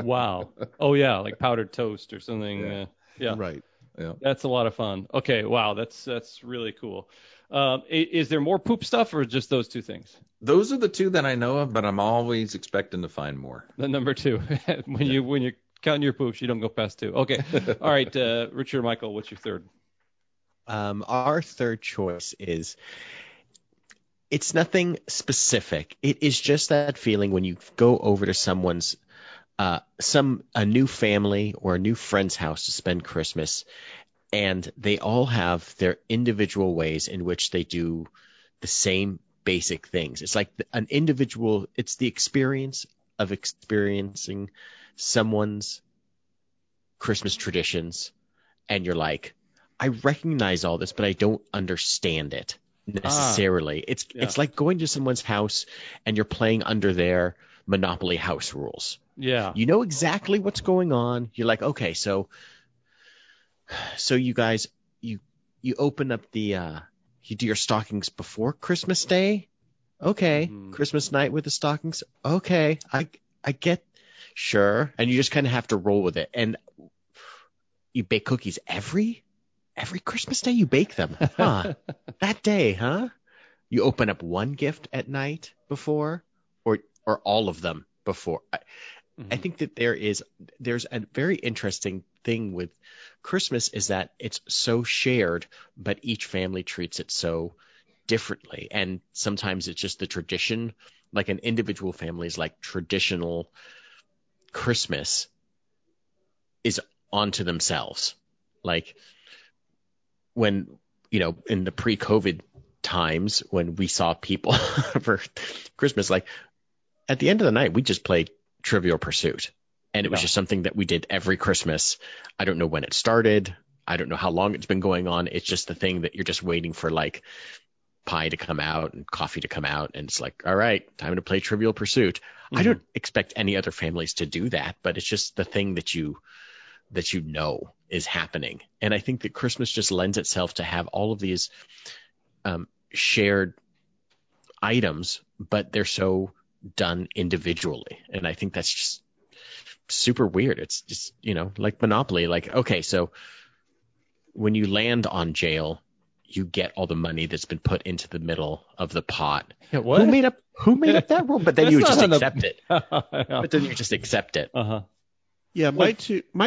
Wow. Oh, yeah, like powdered toast or something. Yeah. Right. Yeah. That's a lot of fun. Okay, wow, that's really cool. Is there more poop stuff or just those two things? Those are the two that I know of, but I'm always expecting to find more. The number two. When you count your poops, you don't go past two. Okay. All right, Richard or Michael, what's your third? Our third choice is... it's nothing specific. It is just that feeling when you go over to someone's, a new family or a new friend's house to spend Christmas, and they all have their individual ways in which they do the same basic things. It's like an individual. It's the experience of experiencing someone's Christmas traditions, and you're like, I recognize all this, but I don't understand it necessarily. It's like going to someone's house and you're playing under their Monopoly house rules. Yeah. You know exactly what's going on. You're like, okay, so you guys you open up the you do your stockings before Christmas Day. Okay. Mm-hmm. Christmas night with the stockings. Okay. I get, sure. And you just kind of have to roll with it. And you bake cookies every Christmas Day you bake them. Huh? That day, huh? You open up one gift at night before or all of them before. I think that there's a very interesting thing with Christmas is that it's so shared, but each family treats it so differently. And sometimes it's just the tradition, like an individual family's like traditional Christmas is onto themselves. Like, when, in the pre-COVID times when we saw people for Christmas, like at the end of the night, we just played Trivial Pursuit. And it was just something that we did every Christmas. I don't know when it started. I don't know how long it's been going on. It's just the thing that you're just waiting for, like pie to come out and coffee to come out. And it's like, all right, time to play Trivial Pursuit. Mm-hmm. I don't expect any other families to do that, but it's just the thing that you know is happening. And I think that Christmas just lends itself to have all of these shared items, but they're so done individually. And I think that's just super weird. It's just, like Monopoly, like, okay, so when you land on jail, you get all the money that's been put into the middle of the pot. Yeah, what? Who made up that rule? But then you just accept it. But then you just accept it. Uh-huh. Yeah, my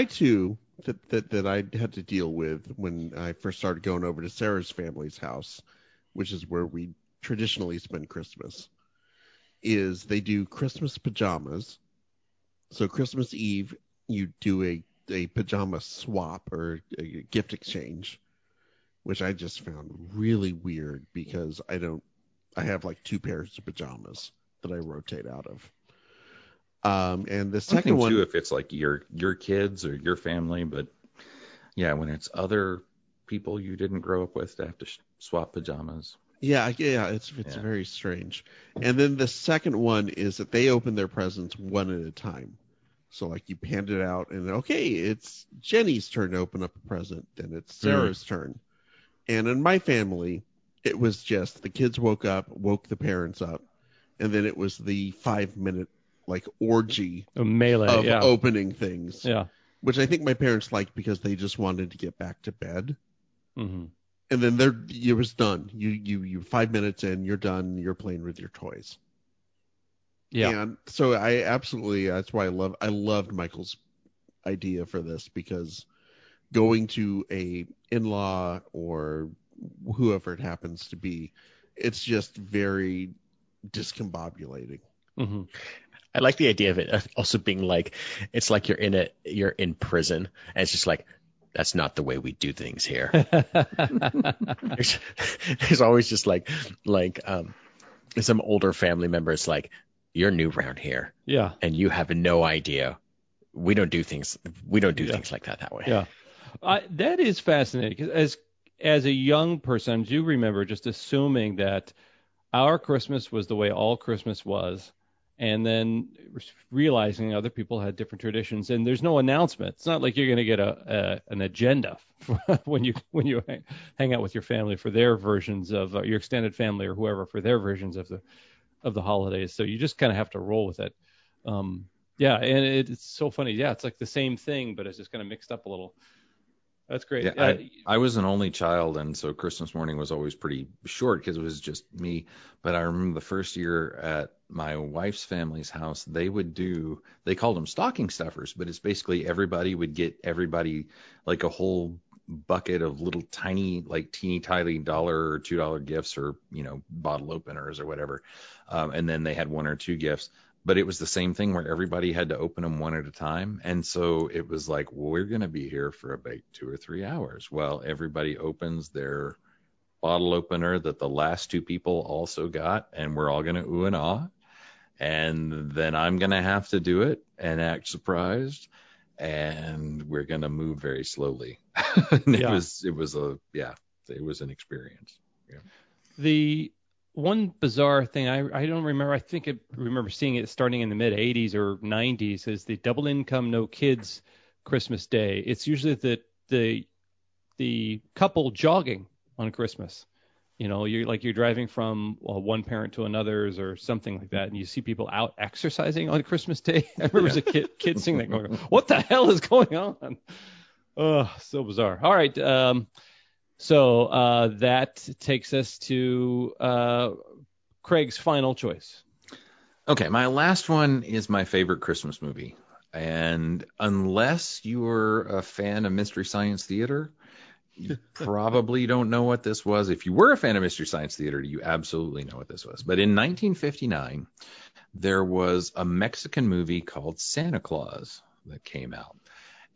two that I had to deal with when I first started going over to Sarah's family's house, which is where we traditionally spend Christmas, is they do Christmas pajamas. So Christmas Eve, you do a pajama swap or a gift exchange, which I just found really weird because I have like two pairs of pajamas that I rotate out of. And the second one too, if it's like your kids or your family, but yeah, when it's other people you didn't grow up with to have to swap pajamas. Yeah, it's very strange. And then the second one is that they open their presents one at a time. So like you hand it out and okay, it's Jenny's turn to open up a present, then it's Sarah's turn. And in my family, It was just the kids woke up, woke the parents up, and then it was the 5-minute like orgy of opening things. Yeah. Which I think my parents liked because they just wanted to get back to bed. Mm-hmm. And then it was done. You 5 minutes in, you're done. You're playing with your toys. Yeah. And so I absolutely, that's why I loved Michael's idea for this, because going to a in-law or whoever it happens to be, it's just very discombobulating. Mm-hmm. I like the idea of it also being like, it's like you're in prison, and it's just like, that's not the way we do things here. There's always just like some older family member is like, you're new around here. Yeah. And you have no idea. We don't do things like that way. Yeah. That is fascinating, 'cause as a young person, I do remember just assuming that our Christmas was the way all Christmas was, and then realizing other people had different traditions, and there's no announcement. It's not like you're going to get an agenda when you hang out with your family for their versions of your extended family or whoever for their versions of the holidays. So you just kind of have to roll with it. Yeah, and it's so funny. Yeah, it's like the same thing, but it's just kind of mixed up a little. That's great. Yeah, I was an only child, and so Christmas morning was always pretty short because it was just me. But I remember the first year at my wife's family's house, they called them stocking stuffers, but it's basically everybody would get everybody like a whole bucket of little tiny, like teeny tiny dollar or $2 gifts or, bottle openers or whatever. And then they had one or two gifts. But it was the same thing where everybody had to open them one at a time. And so it was like, well, we're going to be here for about 2 or 3 hours while everybody opens their bottle opener that the last two people also got. And we're all going to ooh and ah. And then I'm going to have to do it and act surprised. And we're going to move very slowly. It was an experience. Yeah. One bizarre thing I don't remember. I think I remember seeing it starting in the mid 80s or 90s is the double income, no kids Christmas Day. It's usually the couple jogging on Christmas. You're driving from one parent to another's or something like that, and you see people out exercising on Christmas Day. I remember as a kid seeing that going, what the hell is going on? Oh, so bizarre. All right. So that takes us to Craig's final choice. Okay, my last one is my favorite Christmas movie. And unless you're a fan of Mystery Science Theater, you probably don't know what this was. If you were a fan of Mystery Science Theater, you absolutely know what this was. But in 1959, there was a Mexican movie called Santa Claus that came out.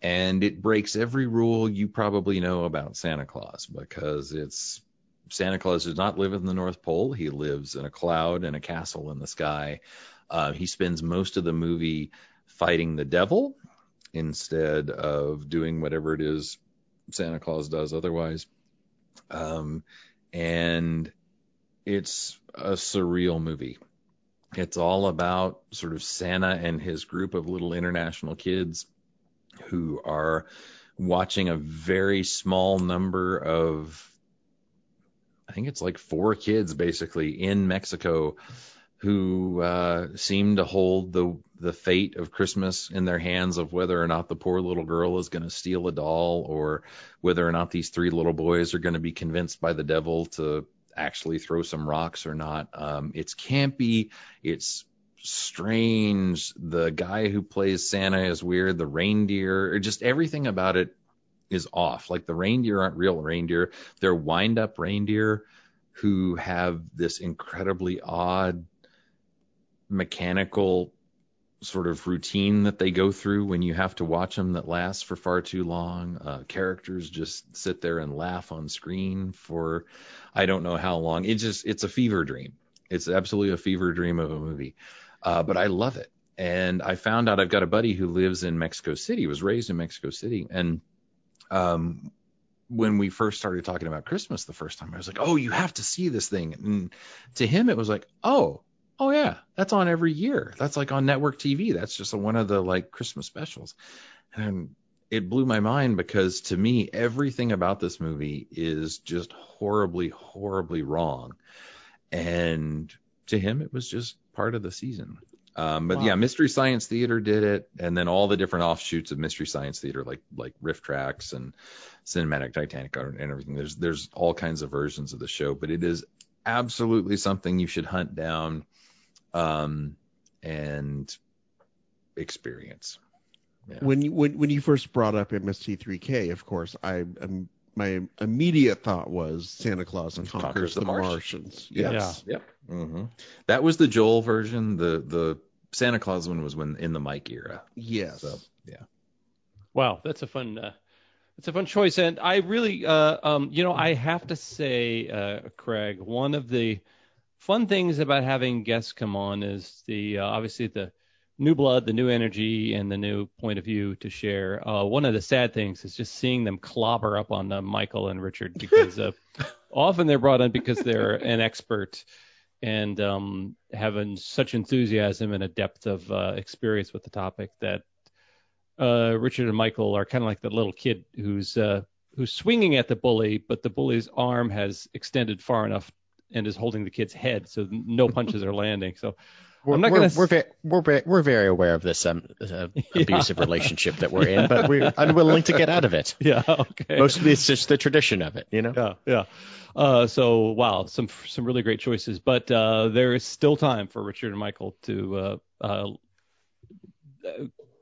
And it breaks every rule you probably know about Santa Claus, because it's Santa Claus does not live in the North Pole. He lives in a cloud in a castle in the sky. He spends most of the movie fighting the devil instead of doing whatever it is Santa Claus does otherwise. And it's a surreal movie. It's all about sort of Santa and his group of little international kids who are watching a very small number of, I think it's like 4 kids basically in Mexico who seem to hold the fate of Christmas in their hands, of whether or not the poor little girl is going to steal a doll, or whether or not these 3 little boys are going to be convinced by the devil to actually throw some rocks or not. It's campy. It's strange. The guy who plays Santa is weird. The reindeer, or just everything about it is off. Like, the reindeer aren't real reindeer. They're wind up reindeer who have this incredibly odd mechanical sort of routine that they go through when you have to watch them that lasts for far too long. Characters just sit there and laugh on screen for I don't know how long. It's a fever dream. It's absolutely a fever dream of a movie. But I love it. And I found out I've got a buddy who lives in Mexico City, was raised in Mexico City. And when we first started talking about Christmas the first time, I was like, oh, you have to see this thing. And to him, it was like, oh, yeah, that's on every year. That's like on network TV. That's just one of the like Christmas specials. And it blew my mind, because to me, everything about this movie is just horribly, horribly wrong. And to him, it was just part of the season. But wow. Yeah, Mystery Science Theater did it. And then all the different offshoots of Mystery Science Theater, like Riff Tracks and Cinematic Titanic and everything. There's all kinds of versions of the show, but it is absolutely something you should hunt down and experience. Yeah. When you first brought up MST3K, of course, my immediate thought was Santa Claus Conquers the Martians. Yes. Yeah. Yeah. Mm-hmm. That was the Joel version. The Santa Claus one was in the Mike era. Yes. So, yeah. Wow, that's a fun choice, and I really I have to say, Craig, one of the fun things about having guests come on is the obviously the new blood, the new energy, and the new point of view to share. One of the sad things is just seeing them clobber up on Michael and Richard, because often they're brought in because they're an expert and having such enthusiasm and a depth of experience with the topic that Richard and Michael are kind of like the little kid who's swinging at the bully, but the bully's arm has extended far enough and is holding the kid's head, so no punches are landing. So. We're very aware of this abusive relationship that we're in, but we're unwilling to get out of it. Yeah, okay. Mostly it's just the tradition of it, you know. Yeah. So wow, some really great choices, but there is still time for Richard and Michael to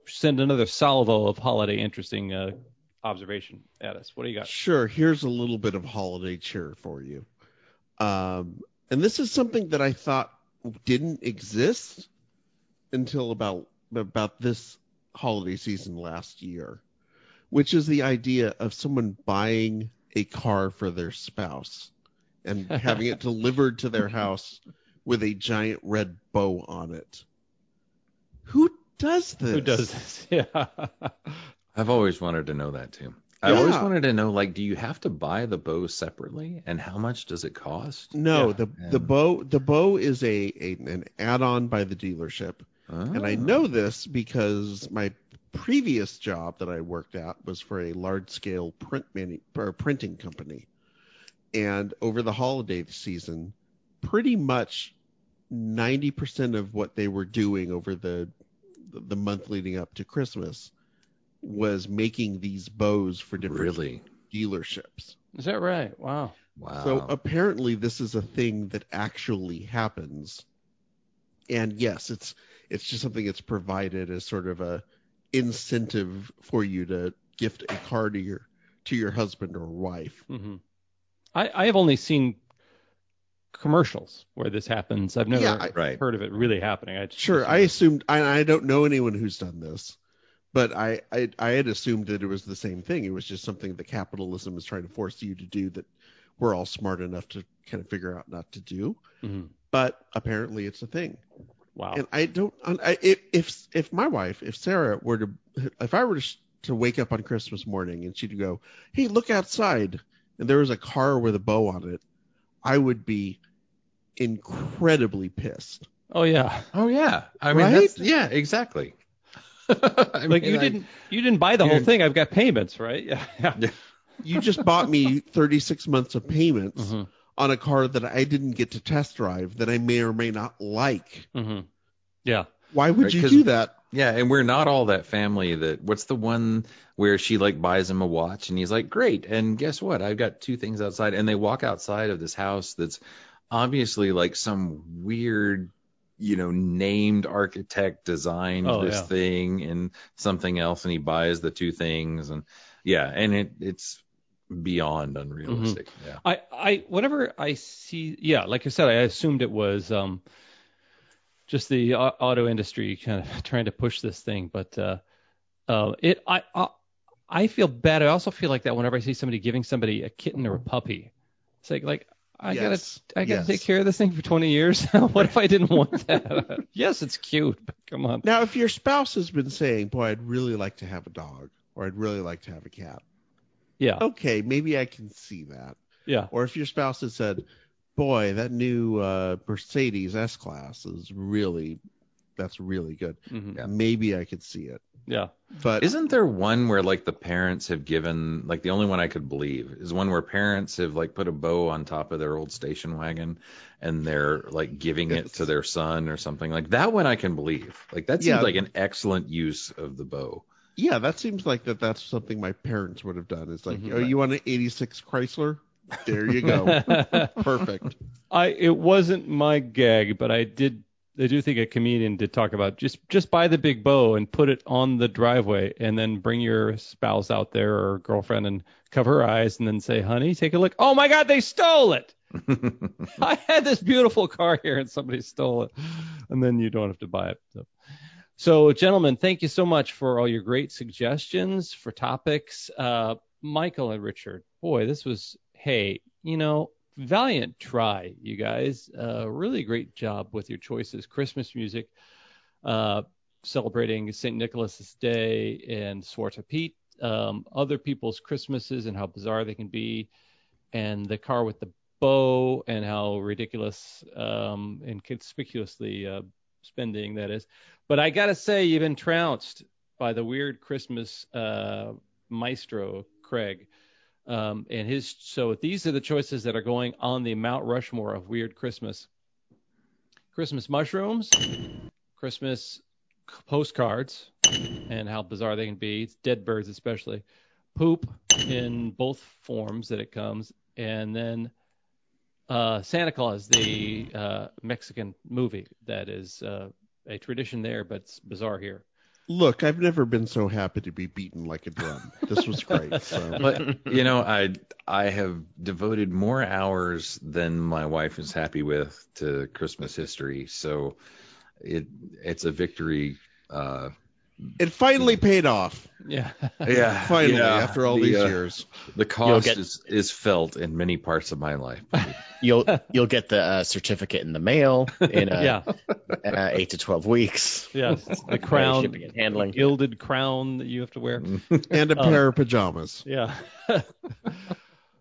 send another salvo of holiday interesting observation at us. What do you got? Sure. Here's a little bit of holiday cheer for you, and this is something that I thought didn't exist until about this holiday season last year, which is the idea of someone buying a car for their spouse and having it delivered to their house with a giant red bow on it. Who does this? Yeah. I've always wanted to know that too. I always wanted to know, do you have to buy the bow separately, and how much does it cost? No, the bow is an add-on by the dealership, and I know this because my previous job that I worked at was for a large-scale printing company, and over the holiday season, pretty much 90% of what they were doing over the month leading up to Christmas was making these bows for different dealerships. Is that right? Wow. So apparently this is a thing that actually happens. And yes, it's just something that's provided as sort of a incentive for you to gift a car to your husband or wife. Mm-hmm. I have only seen commercials where this happens. I've never heard of it really happening. I don't know anyone who's done this. But I had assumed that it was the same thing. It was just something that capitalism is trying to force you to do that we're all smart enough to kind of figure out not to do. Mm-hmm. But apparently it's a thing. Wow. And I don't if my wife, if Sarah were to, if I were to wake up on Christmas morning and she'd go, hey, look outside, and there was a car with a bow on it, I would be incredibly pissed. Oh yeah. I mean, exactly. You didn't buy the whole thing. I've got payments, right? Yeah. You just bought me 36 months of payments on a car that I didn't get to test drive that I may or may not like. Mm-hmm. Yeah. Why would you do that? Yeah, and we're not all that family that. What's the one where she buys him a watch and he's like, great, and guess what? I've got two things outside, and they walk outside of this house that's obviously some weird, named architect designed thing and something else, and he buys the two things, and it's beyond unrealistic. Mm-hmm. Yeah. I whenever I see, like I said, I assumed it was just the auto industry kind of trying to push this thing, but I feel bad. I also feel like that whenever I see somebody giving somebody a kitten or a puppy, it's like I gotta take care of this thing for 20 years. What if I didn't want that? Yes, it's cute, but come on. Now, if your spouse has been saying, boy, I'd really like to have a dog, or I'd really like to have a cat. Yeah. Okay, maybe I can see that. Yeah. Or if your spouse has said, boy, that new Mercedes S-Class is really good. Mm-hmm. Yeah. Maybe I could see it. Yeah. But isn't there one where like the parents have given, like the only one I could believe is one where parents have like put a bow on top of their old station wagon and they're like giving it to their son or something like that one I can believe. Like that seems like an excellent use of the bow. Yeah, that seems like that's something my parents would have done. It's like, oh, you want an 86 Chrysler? There you go. Perfect. It wasn't my gag, but I do think a comedian did talk about just buy the big bow and put it on the driveway and then bring your spouse out there or girlfriend and cover her eyes and then say, honey, take a look. Oh my God, they stole it. I had this beautiful car here and somebody stole it. And then you don't have to buy it. So gentlemen, thank you so much for all your great suggestions for topics. Michael and Richard, boy, this was, hey, you know, valiant try, you guys. Really great job with your choices. Christmas music, celebrating Saint Nicholas Day and Zwarte Piet, other people's Christmases and how bizarre they can be, and the car with the bow and how ridiculous and conspicuously spending that is. But I gotta say, you've been trounced by the weird Christmas maestro Craig. And his, so these are the choices that are going on the Mount Rushmore of Weird Christmas: Christmas mushrooms, Christmas postcards, and how bizarre they can be. It's dead birds, especially poop in both forms that it comes, and then Santa Claus, the Mexican movie that is a tradition there, but it's bizarre here. Look, I've never been so happy to be beaten like a drum. This was great. So. But, you know, I have devoted more hours than my wife is happy with to Christmas history. So it's a victory. It finally paid off. Yeah. Yeah. Finally, after all these years. The cost is felt in many parts of my life. You'll get the certificate in the mail in 8 to 12 weeks. Yes, the crown, shipping and handling, gilded crown that you have to wear, and a pair of pajamas. Yeah.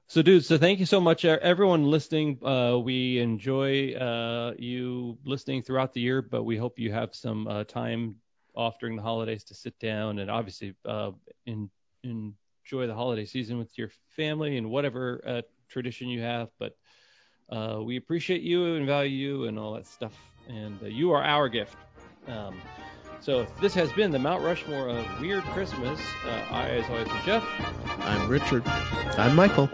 So, dude, thank you so much, everyone listening. We enjoy you listening throughout the year, but we hope you have some time off during the holidays to sit down and obviously enjoy the holiday season with your family and whatever tradition you have, but. We appreciate you and value you and all that stuff, and you are our gift. So this has been the Mount Rushmore of Weird Christmas. I, as always, am Jeff. I'm Richard. I'm Michael.